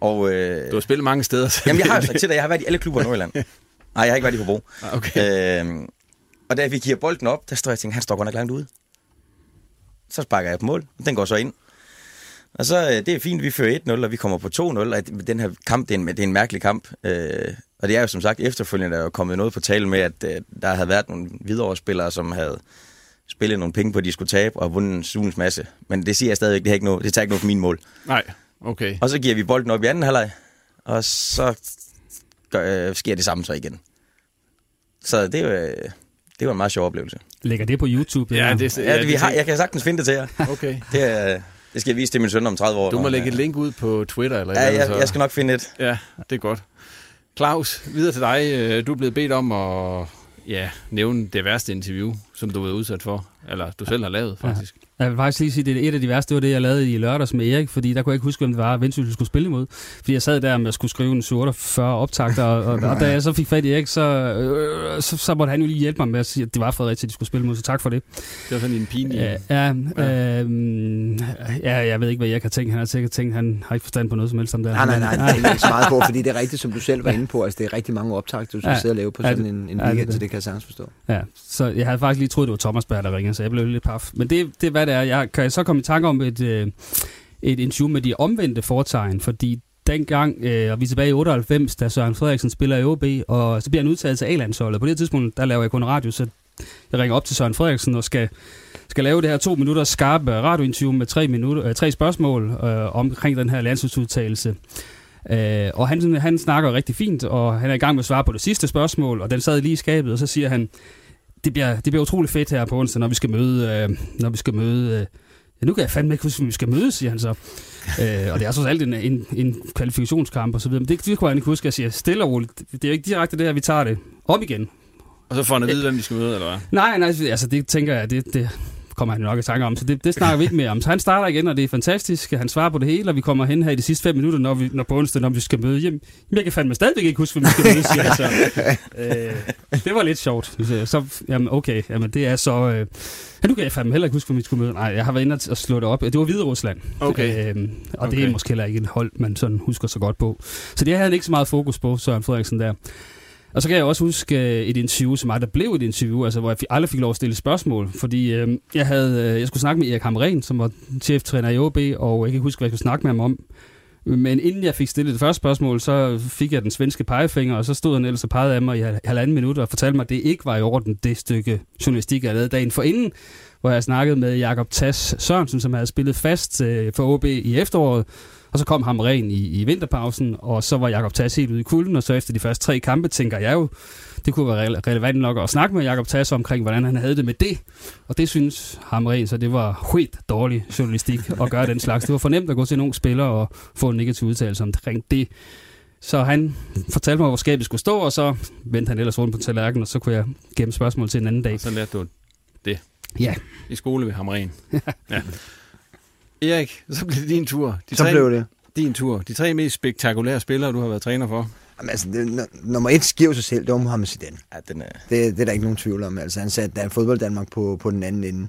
Og, du har spillet mange steder. Så jamen, jeg har jo sagt til dig, jeg har været i alle klubber i Nordjylland. Nej, jeg har ikke været i Hobro. Okay. Og da vi giver bolden op, der står jeg og tænker, han står godt nok langt ude. Så sparker jeg på mål, og den går så ind. Og så, det er fint, vi fører 1-0, og vi kommer på 2-0. Og den her kamp, det er en mærkelig kamp. Og det er jo som sagt efterfølgende, der er kommet noget på tale med, at der havde været nogle Hvidovre-spillere, som havde... spille nogle penge på, at de skulle tabe, og vundet en sulens masse. Men det siger jeg stadigvæk, det tager ikke noget for min mål. Nej, okay. Og så giver vi bolden op i anden halvleg, og så sker det samme så igen. Så det var en meget sjov oplevelse. Lægger det på YouTube? Ja, jeg kan sagtens finde det til jer. Okay. Det skal jeg vise til min søn om 30 år. Du må lægge et link ud på Twitter. Eller ja, jeg skal nok finde et. Ja, det er godt. Claus, videre til dig. Du er blevet bedt om at... Ja, nævne det værste interview, som du har været udsat for, eller du selv har lavet, faktisk. Ja, jeg vil faktisk lige sige, at det er et af de værste, det var det, jeg lavede i lørdags med Erik, fordi der kunne jeg ikke huske, hvem det var, at Vendsyssel skulle spille imod. Fordi jeg sad der med at skulle skrive en 48 optagter, og da jeg så fik fat i Erik, så måtte han jo lige hjælpe mig med at sige, at det var Fredericia, de skulle spille imod, så tak for det. Det var sådan en pinlig... jeg ved ikke, hvad Erik har tænkt. Han har sikkert tænkt, han har ikke forstand på noget som helst om det. Nej, det er ikke så meget på, fordi det er rigtigt, som du selv var inde på. Altså, det er rigtig mange optagter, du skal sidde og lave på sådan en weekend, så det kan jeg sagtens forstå. Ja, så jeg havde faktisk lige troet, det var Thomas Bær, der ringede, så jeg blev lidt paf. Men det er, hvad det er. Kan jeg så komme i tanke om et interview med de omvendte fortegn, fordi dengang, og vi er tilbage i 98, da Søren Frederiksen spiller i AaB, og så bliver han udtaget til A-landsholdet. På det tidspunkt, der laver jeg kun radio, så jeg ringer op til Søren Frederiksen og skal skal lave det her 2 minutter skarpe radiointerview med 3 spørgsmål omkring den her landsholdsudtagelse. Og han snakker rigtig fint, og han er i gang med at svare på det sidste spørgsmål, og den sad lige i skabet, og så siger han, det bliver utrolig fedt her på onsdag, når vi skal møde... nu kan jeg fandme ikke huske, vi skal mødes, siger han så. Og det er så alt en kvalifikationskamp og så videre. Men det kunne jeg ikke huske, at jeg siger stille og roligt. Det er jo ikke direkte det her, vi tager det op igen. Og så får han at vide, hvem vi skal møde, eller hvad? Nej, altså det tænker jeg, det kommer han nok i tanke om. Så det snakker vi ikke mere om. Så han starter igen, og det er fantastisk. Han svarer på det hele, og vi kommer hen her i de sidste 5 minutter, når på onsdag, når vi skal møde. Jamen, jeg kan fandme stadigvæk ikke huske, hvem vi skal mødes, siger han så. Det var lidt sjovt. Så, jamen, det er så... nu kan jeg fandme heller ikke huske, hvem vi skulle møde. Nej, jeg har været inde og slå det op. Det var Hviderusland. Okay. Og det er måske heller ikke en hold, man sådan husker så godt på. Så det havde han ikke så meget fokus på, Søren Frederiksen der. Og så kan jeg også huske et interview, som der blev et interview, altså hvor jeg aldrig fik lov at stille spørgsmål, fordi jeg skulle snakke med Erik Hamren, som var cheftræner i AaB, og jeg kan huske, hvad jeg skulle snakke med ham om. Men inden jeg fik stillet det første spørgsmål, så fik jeg den svenske pegefinger, og så stod han ellers og pegede af mig i 1,5 minut og fortalte mig, at det ikke var i orden, det stykke journalistik, jeg lavede dagen forinden, hvor jeg snakkede med Jakob Tast Sørensen, som havde spillet fast for AaB i efteråret. Og så kom Hamren i vinterpausen, og så var Jakob Tast helt ude i kulden, og så efter de første 3 kampe, tænker jeg jo, det kunne være relevant nok at snakke med Jakob Tast omkring, hvordan han havde det med det. Og det synes Hamren, så det var helt dårlig journalistik at gøre den slags. Det var for nemt at gå til en ung spiller og få en negativ udtalelse omkring det. Så han fortalte mig, hvor skabet skulle stå, og så vendte han ellers rundt på tallerkenen, og så kunne jeg gemme spørgsmål til en anden dag. Og så lærte du det? Ja. I skole ved Hamren? Ja. Erik, så blev det din tur. De tre mest spektakulære spillere, du har været træner for. Jamen, altså, nummer 1 sker sig selv, det var Mohamed Zidane. Ja, det er der ikke nogen tvivl om. Altså, han satte fodbold Danmark på den anden ende.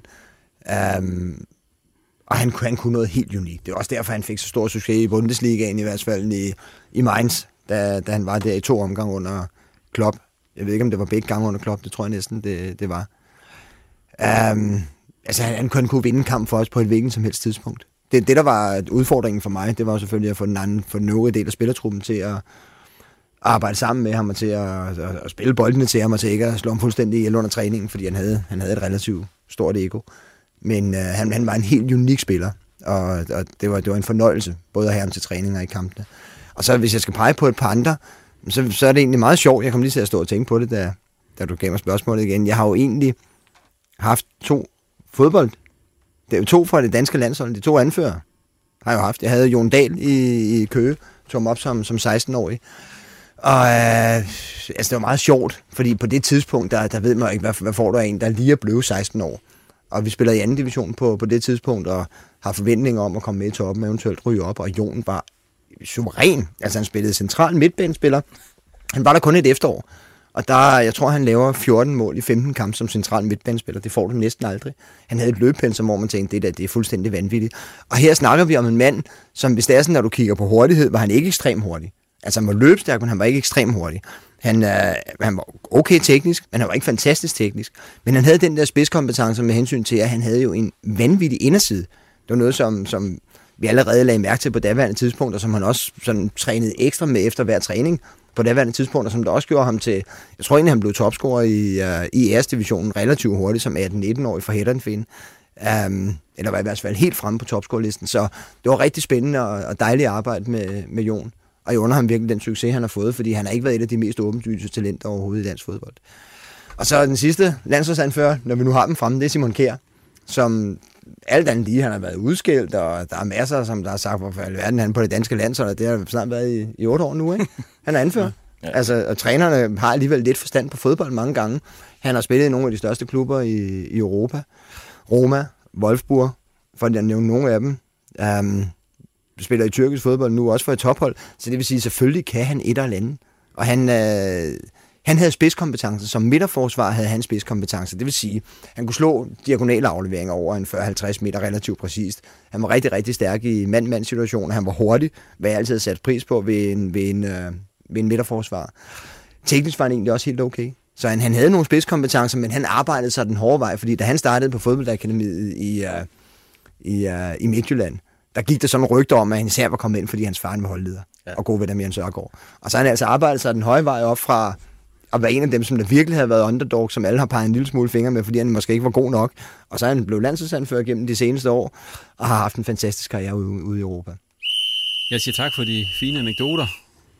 Og han kunne noget helt unikt. Det er også derfor, han fik så stor succes i Bundesligaen, i hvert fald i Mainz, da han var der i 2 omgange under Klopp. Jeg ved ikke, om det var begge gange under Klopp, det tror jeg næsten, det var. Altså, han kunne vinde en kamp for os på et hvilken som helst tidspunkt. Det, der var udfordringen for mig, det var selvfølgelig at få den øvrige del af spillertruppen til at arbejde sammen med ham, og til at spille boldene til ham, og til ikke at slå ham fuldstændig ihjel under træningen, fordi han havde et relativt stort ego. Men han var en helt unik spiller, og det var en fornøjelse, både at have ham til træninger i kampene. Og så hvis jeg skal pege på et par andre, så er det egentlig meget sjovt. Jeg kom lige til at stå og tænke på det, da du gav mig spørgsmålet igen. Jeg har jo egentlig haft 2 fodbold. Det er jo 2 fra det danske landshold. De 2 anfører har jeg jo haft. Jeg havde Jon Dahl i Køge, tog mig op som 16-årig. Og altså, det var meget sjovt, fordi på det tidspunkt, der ved man ikke, hvad får du af en, der lige er blevet 16 år. Og vi spillede i 2. division på det tidspunkt, og har forventninger om at komme med i toppen, eventuelt ryge op, og Jon var suveræn. Altså, han spillede central midtbanespiller. Han var der kun et efterår. Og jeg tror, han laver 14 mål i 15 kampe som central midtbanespiller. Det får du næsten aldrig. Han havde et løbepensum, hvor man tænkte, det er fuldstændig vanvittigt. Og her snakker vi om en mand, som hvis det er sådan, når du kigger på hurtighed, var han ikke ekstremt hurtig. Altså han var løbestærk, men han var ikke ekstremt hurtig. Han var okay teknisk, men han var ikke fantastisk teknisk. Men han havde den der spidskompetence med hensyn til, at han havde jo en vanvittig inderside. Det var noget, som vi allerede lagde mærke til på daværende tidspunkt, og som han også sådan trænede ekstra med efter hver træning. På daværende tidspunkt, og som der også gjorde ham til, jeg tror egentlig, han blev topscorer i æresdivisionen relativt hurtigt, som 18-19-årig for Hedderndfinde. Eller var i hvert fald helt fremme på topscorerlisten. Så det var rigtig spændende og dejligt at arbejde med Jon. Og jeg under ham virkelig den succes, han har fået, fordi han har ikke været et af de mest åbenlyse talenter overhovedet i dansk fodbold. Og så den sidste landsholdsanfører, når vi nu har dem fremme, det er Simon Kjær, som alt andet lige, han har været udskilt, og der er masser, som der har sagt, hvorfor alverden han på det danske landshold, og det har snart været i 8 år nu, ikke? Han er anfører. Ja. Altså, og trænerne har alligevel lidt forstand på fodbold mange gange. Han har spillet i nogle af de største klubber i Europa. Roma, Wolfsburg, for at nævne nogle af dem. Spiller i tyrkisk fodbold nu, også for et tophold. Så det vil sige, selvfølgelig kan han et eller andet. Og han havde spidskompetence. Som midterforsvar havde han spidskompetence. Det vil sige, han kunne slå diagonale afleveringer over en 40-50 meter relativt præcist. Han var rigtig, rigtig stærk i mand-mand-situationer. Han var hurtig, hvad jeg altid har sat pris på ved en midterforsvar. Teknisk var han egentlig også helt okay. Så han havde nogle spidskompetencer, men han arbejdede sig den hårde vej, fordi da han startede på fodboldakademiet i Midtjylland, der gik der sådan en rygte om, at han især var kommet ind, fordi hans far var holdleder og god ved dem i en sørgård. Og så han altså arbejdet sig den høje vej op fra at være en af dem, som der virkelig havde været underdog, som alle har peget en lille smule fingre med, fordi han måske ikke var god nok. Og så er han blevet landsholdsanfører gennem de seneste år, og har haft en fantastisk karriere ude i Europa. Jeg siger tak for de fine anekdoter,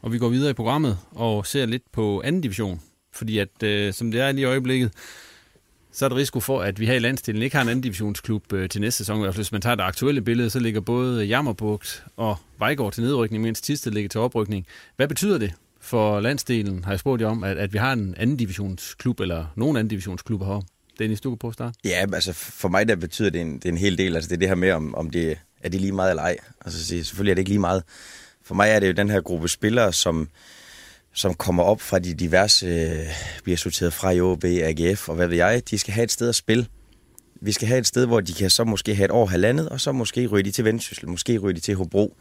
og vi går videre i programmet og ser lidt på anden division. Fordi at, som det er lige i øjeblikket, så er der risiko for, at vi her i landsdelen ikke har en anden divisionsklub til næste sæson. Altså, hvis man tager det aktuelle billede, så ligger både Jammerbugt og Viborg til nedrykning, mens Thisted ligger til oprykning. Hvad betyder det for landsdelen, har jeg spurgt jer om, at vi har en anden divisionsklub, eller nogen anden divisionsklubber herom? Dennis, du kan prøve at starte. Ja, altså for mig der betyder det en hel del. Altså det er det her med, om det er det lige meget eller ej. Altså selvfølgelig er det ikke lige meget. For mig er det jo den her gruppe spillere, som kommer op fra de diverse, bliver sorteret fra i AaB, A.G.F. og hvad ved jeg, de skal have et sted at spille. Vi skal have et sted, hvor de kan så måske have et år halvandet, og så måske ryge de til Vendsyssel, måske ryge de til Hobro.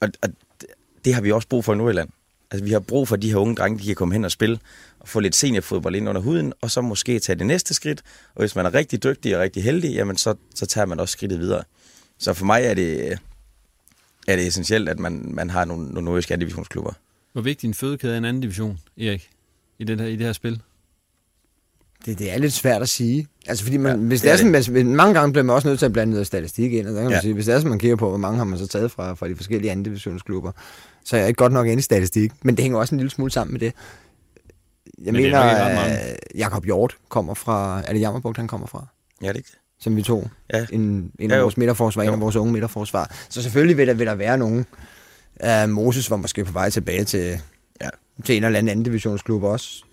Og det har vi også brug for i Nordjylland. Altså vi har brug for de her unge drenge, de kan komme hen og spille, og få lidt seniorfodbold ind under huden, og så måske tage det næste skridt. Og hvis man er rigtig dygtig og rigtig heldig, jamen så tager man også skridtet videre. Så for mig er det essentielt, at man har nogle nordjyske anden divisionsklubber. Hvor vigtig en fødekæde er en anden division, Erik, i det her spil? Det er lidt svært at sige. Altså fordi man, ja, hvis det er sådan, mange gange bliver man også nødt til at blande noget statistik ind, og der kan man sige, hvis det er sådan, man kigger på, hvor mange har man så taget fra de forskellige anden divisionsklubber, så er jeg ikke godt nok inde i statistik, men det hænger også en lille smule sammen med det. Jeg mener, Jakob Hjort kommer fra, er det Jammerbugt, han kommer fra? Ja, det er det. Som vi tog. Ja. En af vores midterforsvar, en af vores unge midterforsvar. Så selvfølgelig vil der være nogen. Moses var måske på vej tilbage til en eller anden divisionsklub også,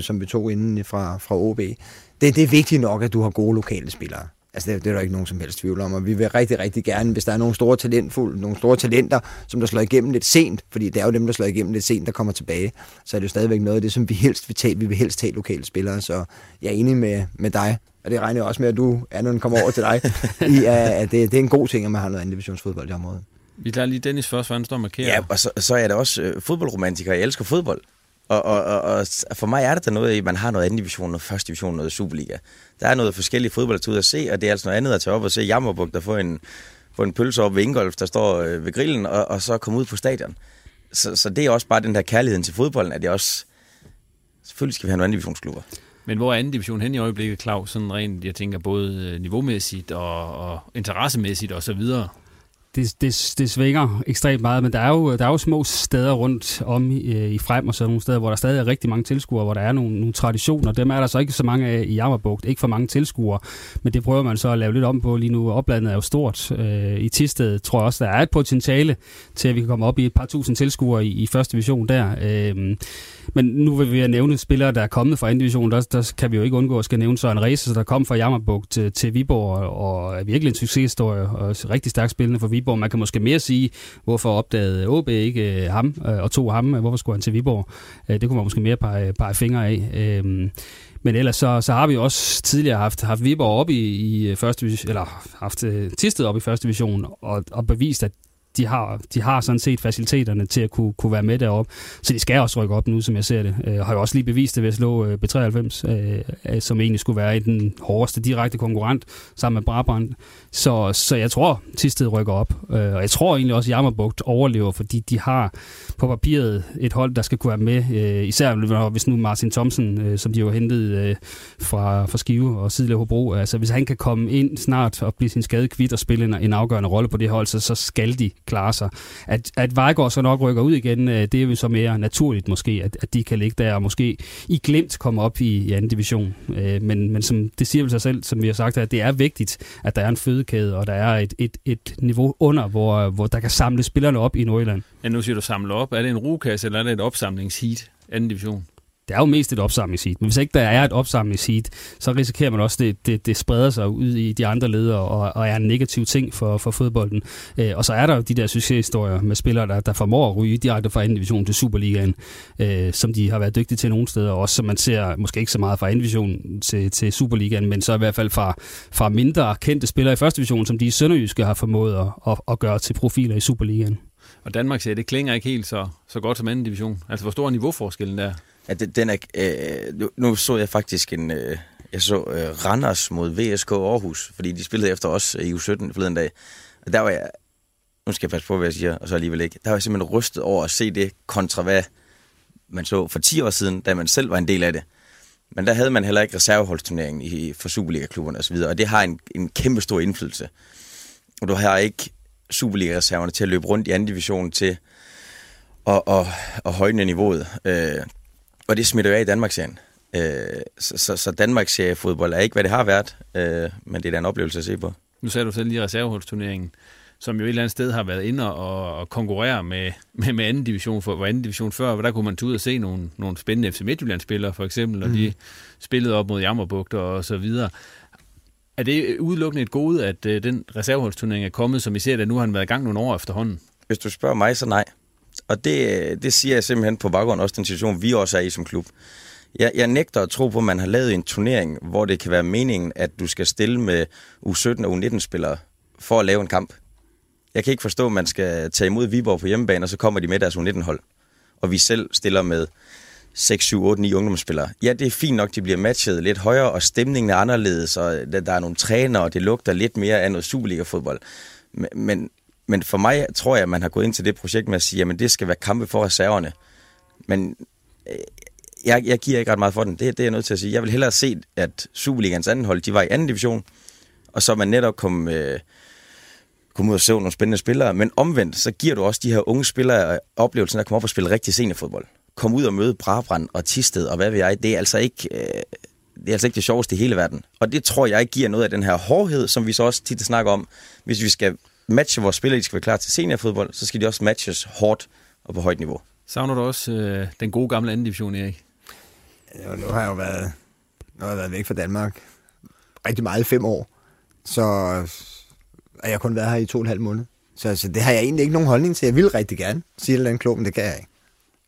som vi tog inden fra AaB. Det er vigtigt nok, at du har gode lokale spillere. Altså det er der ikke nogen som helst tvivl om, og vi vil rigtig, rigtig gerne, hvis der er nogle store talenter, som der slår igennem lidt sent, fordi det er jo dem, der slår igennem lidt sent, der kommer tilbage, så er det jo stadigvæk noget af det, som vi helst vil tage. Vi vil helst tage lokale spillere, så jeg er enig med dig, og det regner jeg også med, at du er, når den kommer over til dig, at det er en god ting, at man har noget anden divisionsfodbold i området. Vi klarer lige Dennis først, for han står og markerer. Ja, og så er jeg da også fodboldromantiker. Jeg elsker fodbold. Og for mig er det da noget, at man har noget anden division, noget første division, noget Superliga. Der er noget forskellige fodbold, der ud at se, og det er altså noget andet at tage op og se Jammerbugt, der får en pølse op ved Ingolf, der står ved grillen, og så komme ud på stadion. Så det er også bare den der kærligheden til fodbolden, at det også... Selvfølgelig skal vi have nogle anden divisionsklubber. Men hvor er anden division hen i øjeblikket, Claus? Sådan rent, jeg tænker, både niveaumæssigt og interessemæssigt og så videre. Det svinger ekstremt meget, men der er jo små steder rundt om i frem, og sådan nogle steder, hvor der stadig er rigtig mange tilskuere, hvor der er nogle traditioner. Dem er der så ikke så mange af i Jammerbugt, ikke for mange tilskuere, men det prøver man så at lave lidt om på lige nu. Oplandet er jo stort. I Thisted tror jeg også, der er et potentiale til, at vi kan komme op i et par tusind tilskuere i første division der. Men nu vil vi nævne spillere, der er kommet fra anden division, der kan vi jo ikke undgå at skal nævne Søren Frederiksen, der kom fra Jammerbugt til Viborg, og er virkelig en succeshistorie, og rigtig stærkt spillende for Viborg. Man kan måske mere sige, hvorfor opdagede AaB ikke ham og tog ham? Hvorfor skulle han til Viborg? Det kunne man måske mere pege fingre af. Men ellers så har vi også tidligere haft Viborg op i første division, eller haft Thisted op i første division og bevist, at de har sådan set faciliteterne til at kunne være med deroppe. Så de skal også rykke op nu, som jeg ser det. Har jo også lige bevist det ved at slå B93, som egentlig skulle være i den hårdeste direkte konkurrent sammen med Brabrand. Så jeg tror, Thisted rykker op. Og jeg tror egentlig også, at Jammerbugt overlever, fordi de har på papiret et hold, der skal kunne være med. Især hvis nu Martin Thomsen, som de jo hentede fra Skive og tidligere Hobro, altså hvis han kan komme ind snart og blive sin skade kvidt og spille en afgørende rolle på det hold, så skal de klare sig. At Vejgaard så nok rykker ud igen, det er jo så mere naturligt måske, at de kan ligge der og måske i glemt komme op i anden division. Men som det siger vel sig selv, som vi har sagt, at det er vigtigt, at der er en fødekæde, og der er et niveau under, hvor der kan samle spillerne op i Nordjylland. Ja, nu siger du samle op. Er det en rugekasse, eller er det et opsamlingsheat, anden division? Det er jo mest et opsamlingsheat, men hvis ikke der er et opsamlingsheat, så risikerer man også, at det spreder sig ud i de andre ledere og er en negativ ting for fodbolden. Og så er der jo de der succeshistorier med spillere, der formår at ryge direkte fra anden division til Superligaen, som de har været dygtige til nogle steder, og også som man ser måske ikke så meget fra anden division til Superligaen, men så i hvert fald fra mindre kendte spillere i første division, som de i sønderjyske har formået at gøre til profiler i Superligaen. Og Danmark siger, det klinger ikke helt så godt som anden division. Altså, hvor stor er niveauforskellen der? Ja, den er, nu så jeg faktisk Randers mod VSK Aarhus, fordi de spillede efter os i U17 forleden dag. Og der var jeg, nu skal jeg passe på, hvad jeg siger, og så alligevel ikke, der var jeg simpelthen rystet over at se det kontra, hvad man så for 10 år siden, da man selv var en del af det. Men der havde man heller ikke reserveholdsturneringen for Superliga-klubberne osv., og det har en kæmpe stor indflydelse. Og du har ikke Superliga-reserverne til at løbe rundt i anden division til at højne niveauet. Og det smitter jo af i Danmarksserien. Så Danmarksserie-fodbold er ikke, hvad det har været, men det er da en oplevelse at se på. Nu sagde du selv lige reserveholdsturneringen, som jo et eller andet sted har været inde og konkurrere med anden division, for anden division før, hvor der kunne man tage ud og se nogle spændende FC Midtjylland-spillere for eksempel, og de spillede op mod Jammerbugt og så videre. Er det udelukkende et gode, at den reserveholdsturnering er kommet, som I ser det nu, har den været i gang nogle år efterhånden? Hvis du spørger mig, så nej. Og det siger jeg simpelthen på baggrund også den situation, vi også er i som klub. Jeg nægter at tro på, at man har lavet en turnering, hvor det kan være meningen, at du skal stille med U17 og U19-spillere for at lave en kamp. Jeg kan ikke forstå, at man skal tage imod Viborg på hjemmebane, og så kommer de med deres U19-hold. Og vi selv stiller med 6, 7, 8, 9 ungdomsspillere. Ja, det er fint nok, de bliver matchet lidt højere, og stemningen er anderledes, og der er nogle trænere, og det lugter lidt mere af noget Superliga-fodbold. Men for mig tror jeg, at man har gået ind til det projekt med at sige, at det skal være kampe for reserverne. Men jeg giver ikke ret meget for den. Det er jeg nødt til at sige. Jeg vil hellere se, at Superligans anden hold, de var i anden division, og så man netop kom ud og se nogle spændende spillere, men omvendt, så giver du også de her unge spillere oplevelsen at komme op og spille rigtig seniorfodbold. Kom ud og møde Brabrand og Thisted og hvad ved jeg, det er altså ikke det sjoveste i hele verden. Og det tror jeg giver noget af den her hårdhed, som vi så også tit snakker om. Hvis vi skal matche vores spillere, de skal være klar til seniorfodbold, så skal de også matches hårdt og på højt niveau. Savner du også den gode gamle anden division, Erik? Ja, nu har jeg jo været væk fra Danmark rigtig meget i 5 år, så og jeg har kun været her i 2,5 måneder. Så det har jeg egentlig ikke nogen holdning til. Jeg vil rigtig gerne sige et eller andet klub, men det kan jeg ikke.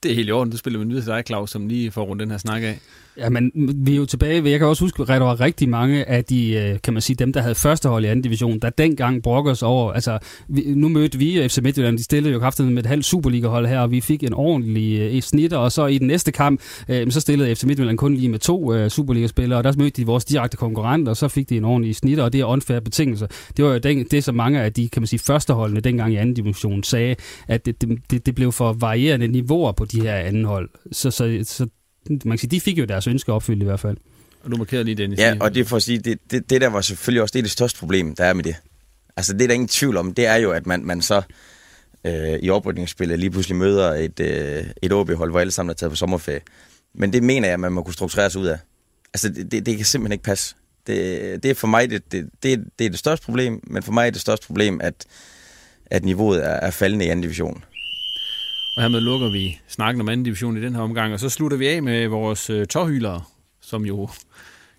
Det er helt i orden. Du spiller med nyde til dig, Claus, som lige får rundt den her snak af. Jamen, vi er jo tilbage ved, jeg kan også huske, at der var rigtig mange af de, kan man sige, dem, der havde førstehold i anden division, der dengang brokkede os over. Altså, nu mødte vi FC Midtjylland, de stillede jo kraftigt med et halvt Superliga-hold her, og vi fik en ordentlig snitter, og så i den næste kamp, så stillede FC Midtjylland kun lige med 2 Superliga-spillere, og der mødte de vores direkte konkurrenter, og så fik de en ordentlig snitter, og det er unfair betingelser. Det var jo det, som mange af de, kan man sige, førsteholdene dengang i anden division sagde, at det blev for varierende niveauer på de her anden hold. Så man kan sige, de fik jo deres ønsker opfyldt i hvert fald. Og du markerer lige, Dennis. Ja, og det er for at sige, det der var selvfølgelig også det største problem, der er med det. Altså det, der er ingen tvivl om, det er jo, at man så i oprydningsspillet lige pludselig møder et AaB-hold, hvor alle sammen er taget på sommerferie. Men det mener jeg, at man må kunne strukturere sig ud af. Altså det kan simpelthen ikke passe. Det er for mig det er det største problem, men for mig er det største problem, at niveauet er faldende i anden division. Og hermed lukker vi snakken om anden division i den her omgang, og så slutter vi af med vores tårhylere, som jo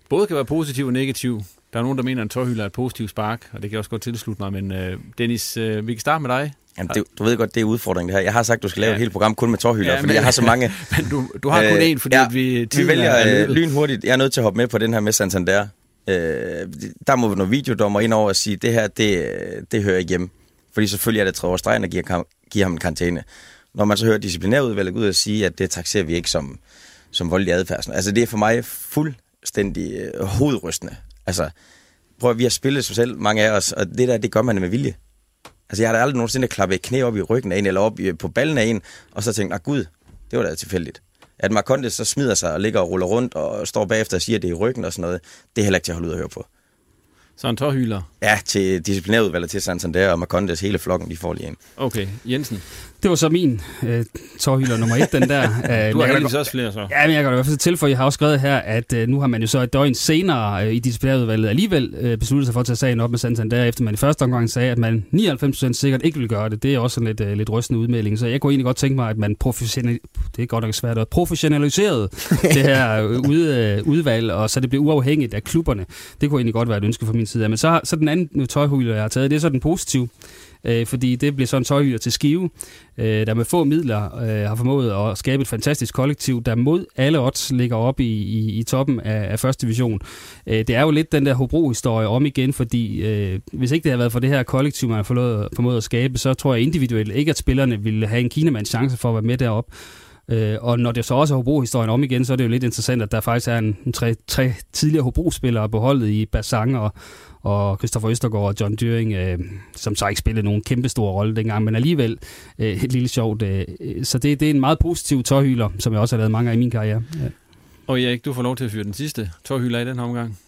både kan være positiv og negativ. Der er nogen, der mener, at en tårhyler er et positivt spark, og det kan jeg også godt tilslutte mig, men Dennis, vi kan starte med dig. Jamen, du ved godt, det er udfordringen det her. Jeg har sagt, du skal lave et helt program kun med tårhylere, fordi jeg har så mange. Men du har kun én, fordi vi vælger lynhurtigt. Jeg er nødt til at hoppe med på den her med Santander. Der må vi nogle videodommer ind over og sige, det her, det hører ikke hjemme. Fordi selvfølgelig er det 3-årsstregen, der giver ham en karantæne. Når man så hører disciplinærudvalget ud og sige, at det takserer vi ikke som voldelig adfærd. Altså det er for mig fuldstændig hovedrystende. Altså prøv at vi har spillet sig selv, mange af os, og det der, det gør man med vilje. Altså jeg har da aldrig nogensinde klappet et knæ op i ryggen af en, eller op på ballen af en, og så tænkt, gud, det var da tilfældigt. At Marconde så smider sig og ligger og ruller rundt, og står bagefter og siger, at det er i ryggen og sådan noget, det er heller ikke til at holde ud at høre på. Så en tårhyler? Ja, til disciplinærudvalget, til Santander og Marcondes, hele flokken, de får lige en. Okay, Jensen? Det var så min tårhyler nummer 1, den der. Du har heldigvis også flere, så. Ja, men jeg kan i hvert fald tilføje, jeg har også skrevet her, at nu har man jo så et døgn senere i disciplinærudvalget alligevel besluttet sig for at tage sagen op med Santander, efter man i første omgang sagde, at man 99% sikkert ikke vil gøre det. Det er også en lidt rystende udmelding, så jeg kunne egentlig godt tænke mig, at man professionaliserede det her udvalg, og så det bliver uafhængigt af klubberne. Det kunne egentlig godt være et ønske for min side. Men så den anden tøjhyler, jeg har taget, det er så den positive. Fordi det bliver så en tøjhyler til Skive, der med få midler har formået at skabe et fantastisk kollektiv, der mod alle odds ligger op i toppen af første division. Det er jo lidt den der Hobro-historie om igen, fordi hvis ikke det havde været for det her kollektiv, man har formået at skabe, så tror jeg individuelt ikke, at spillerne ville have en kinamands chance for at være med derop. Og når det så også er Hobro-historien om igen, så er det jo lidt interessant, at der faktisk er en tre tidligere Hobro-spillere på holdet i Bassang og Christoffer Østergaard og John Dyring, som så ikke spillede nogen kæmpestore rolle dengang, men alligevel et lille sjovt. Så det er en meget positiv tårhyler, som jeg også har lavet mange af i min karriere. Ja. Og Erik, du får lov til at fyre den sidste tårhyler i den her omgang.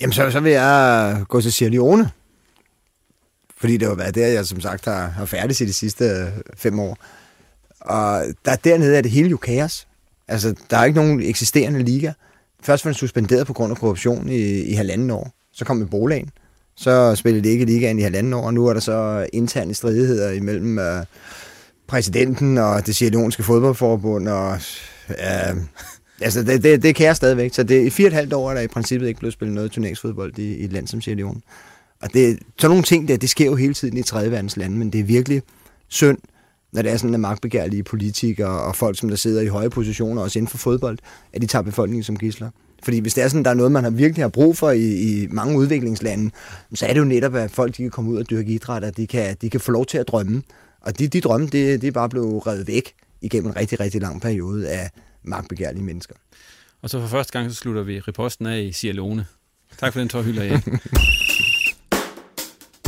Jamen så vil jeg gå til Sierra Leone. Fordi det har været der, jeg som sagt har færdigt i de sidste 5 år. Og dernede er det hele jo kaos. Altså, der er ikke nogen eksisterende liga. Først var den suspenderet på grund af korruption i 1,5 år. Så kom Ebolaen. Så spillede det ikke ligaen i 1,5 år, og nu er der så interne stridigheder imellem præsidenten og det sierleonske fodboldforbund. Og, altså, det er kaos stadigvæk. Så det, i 4,5 år er der i princippet ikke blevet spillet noget turneringsfodbold i et land som Sierra Leone. Og det, sådan nogle ting der, det sker jo hele tiden i tredje verdens lande, men det er virkelig synd, når det er sådan, at magtbegærlige politikere og folk, som der sidder i høje positioner, også inden for fodbold, at de tager befolkningen som gidsler. Fordi hvis det er sådan, der er noget, man virkelig har brug for i mange udviklingslande, så er det jo netop, at folk de kan komme ud og dyrke idræt, og de kan få lov til at drømme. Og de drømme, det er bare blevet revet væk igennem en rigtig, rigtig lang periode af magtbegærlige mennesker. Og så for første gang, så slutter vi Ripodsten af i Sierra Leone. Tak for den tårhylder, ja.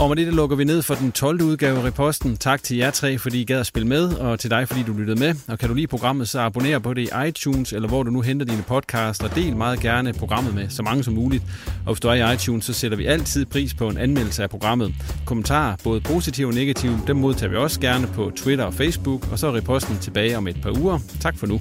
Og med det, der lukker vi ned for den 12. udgave af Ripodsten. Tak til jer tre, fordi I gad at spille med, og til dig, fordi du lyttede med. Og kan du lide programmet, så abonner på det i iTunes, eller hvor du nu henter dine podcasts, og del meget gerne programmet med så mange som muligt. Og hvis du er i iTunes, så sætter vi altid pris på en anmeldelse af programmet. Kommentarer, både positive og negative, dem modtager vi også gerne på Twitter og Facebook, og så er Ripodsten tilbage om et par uger. Tak for nu.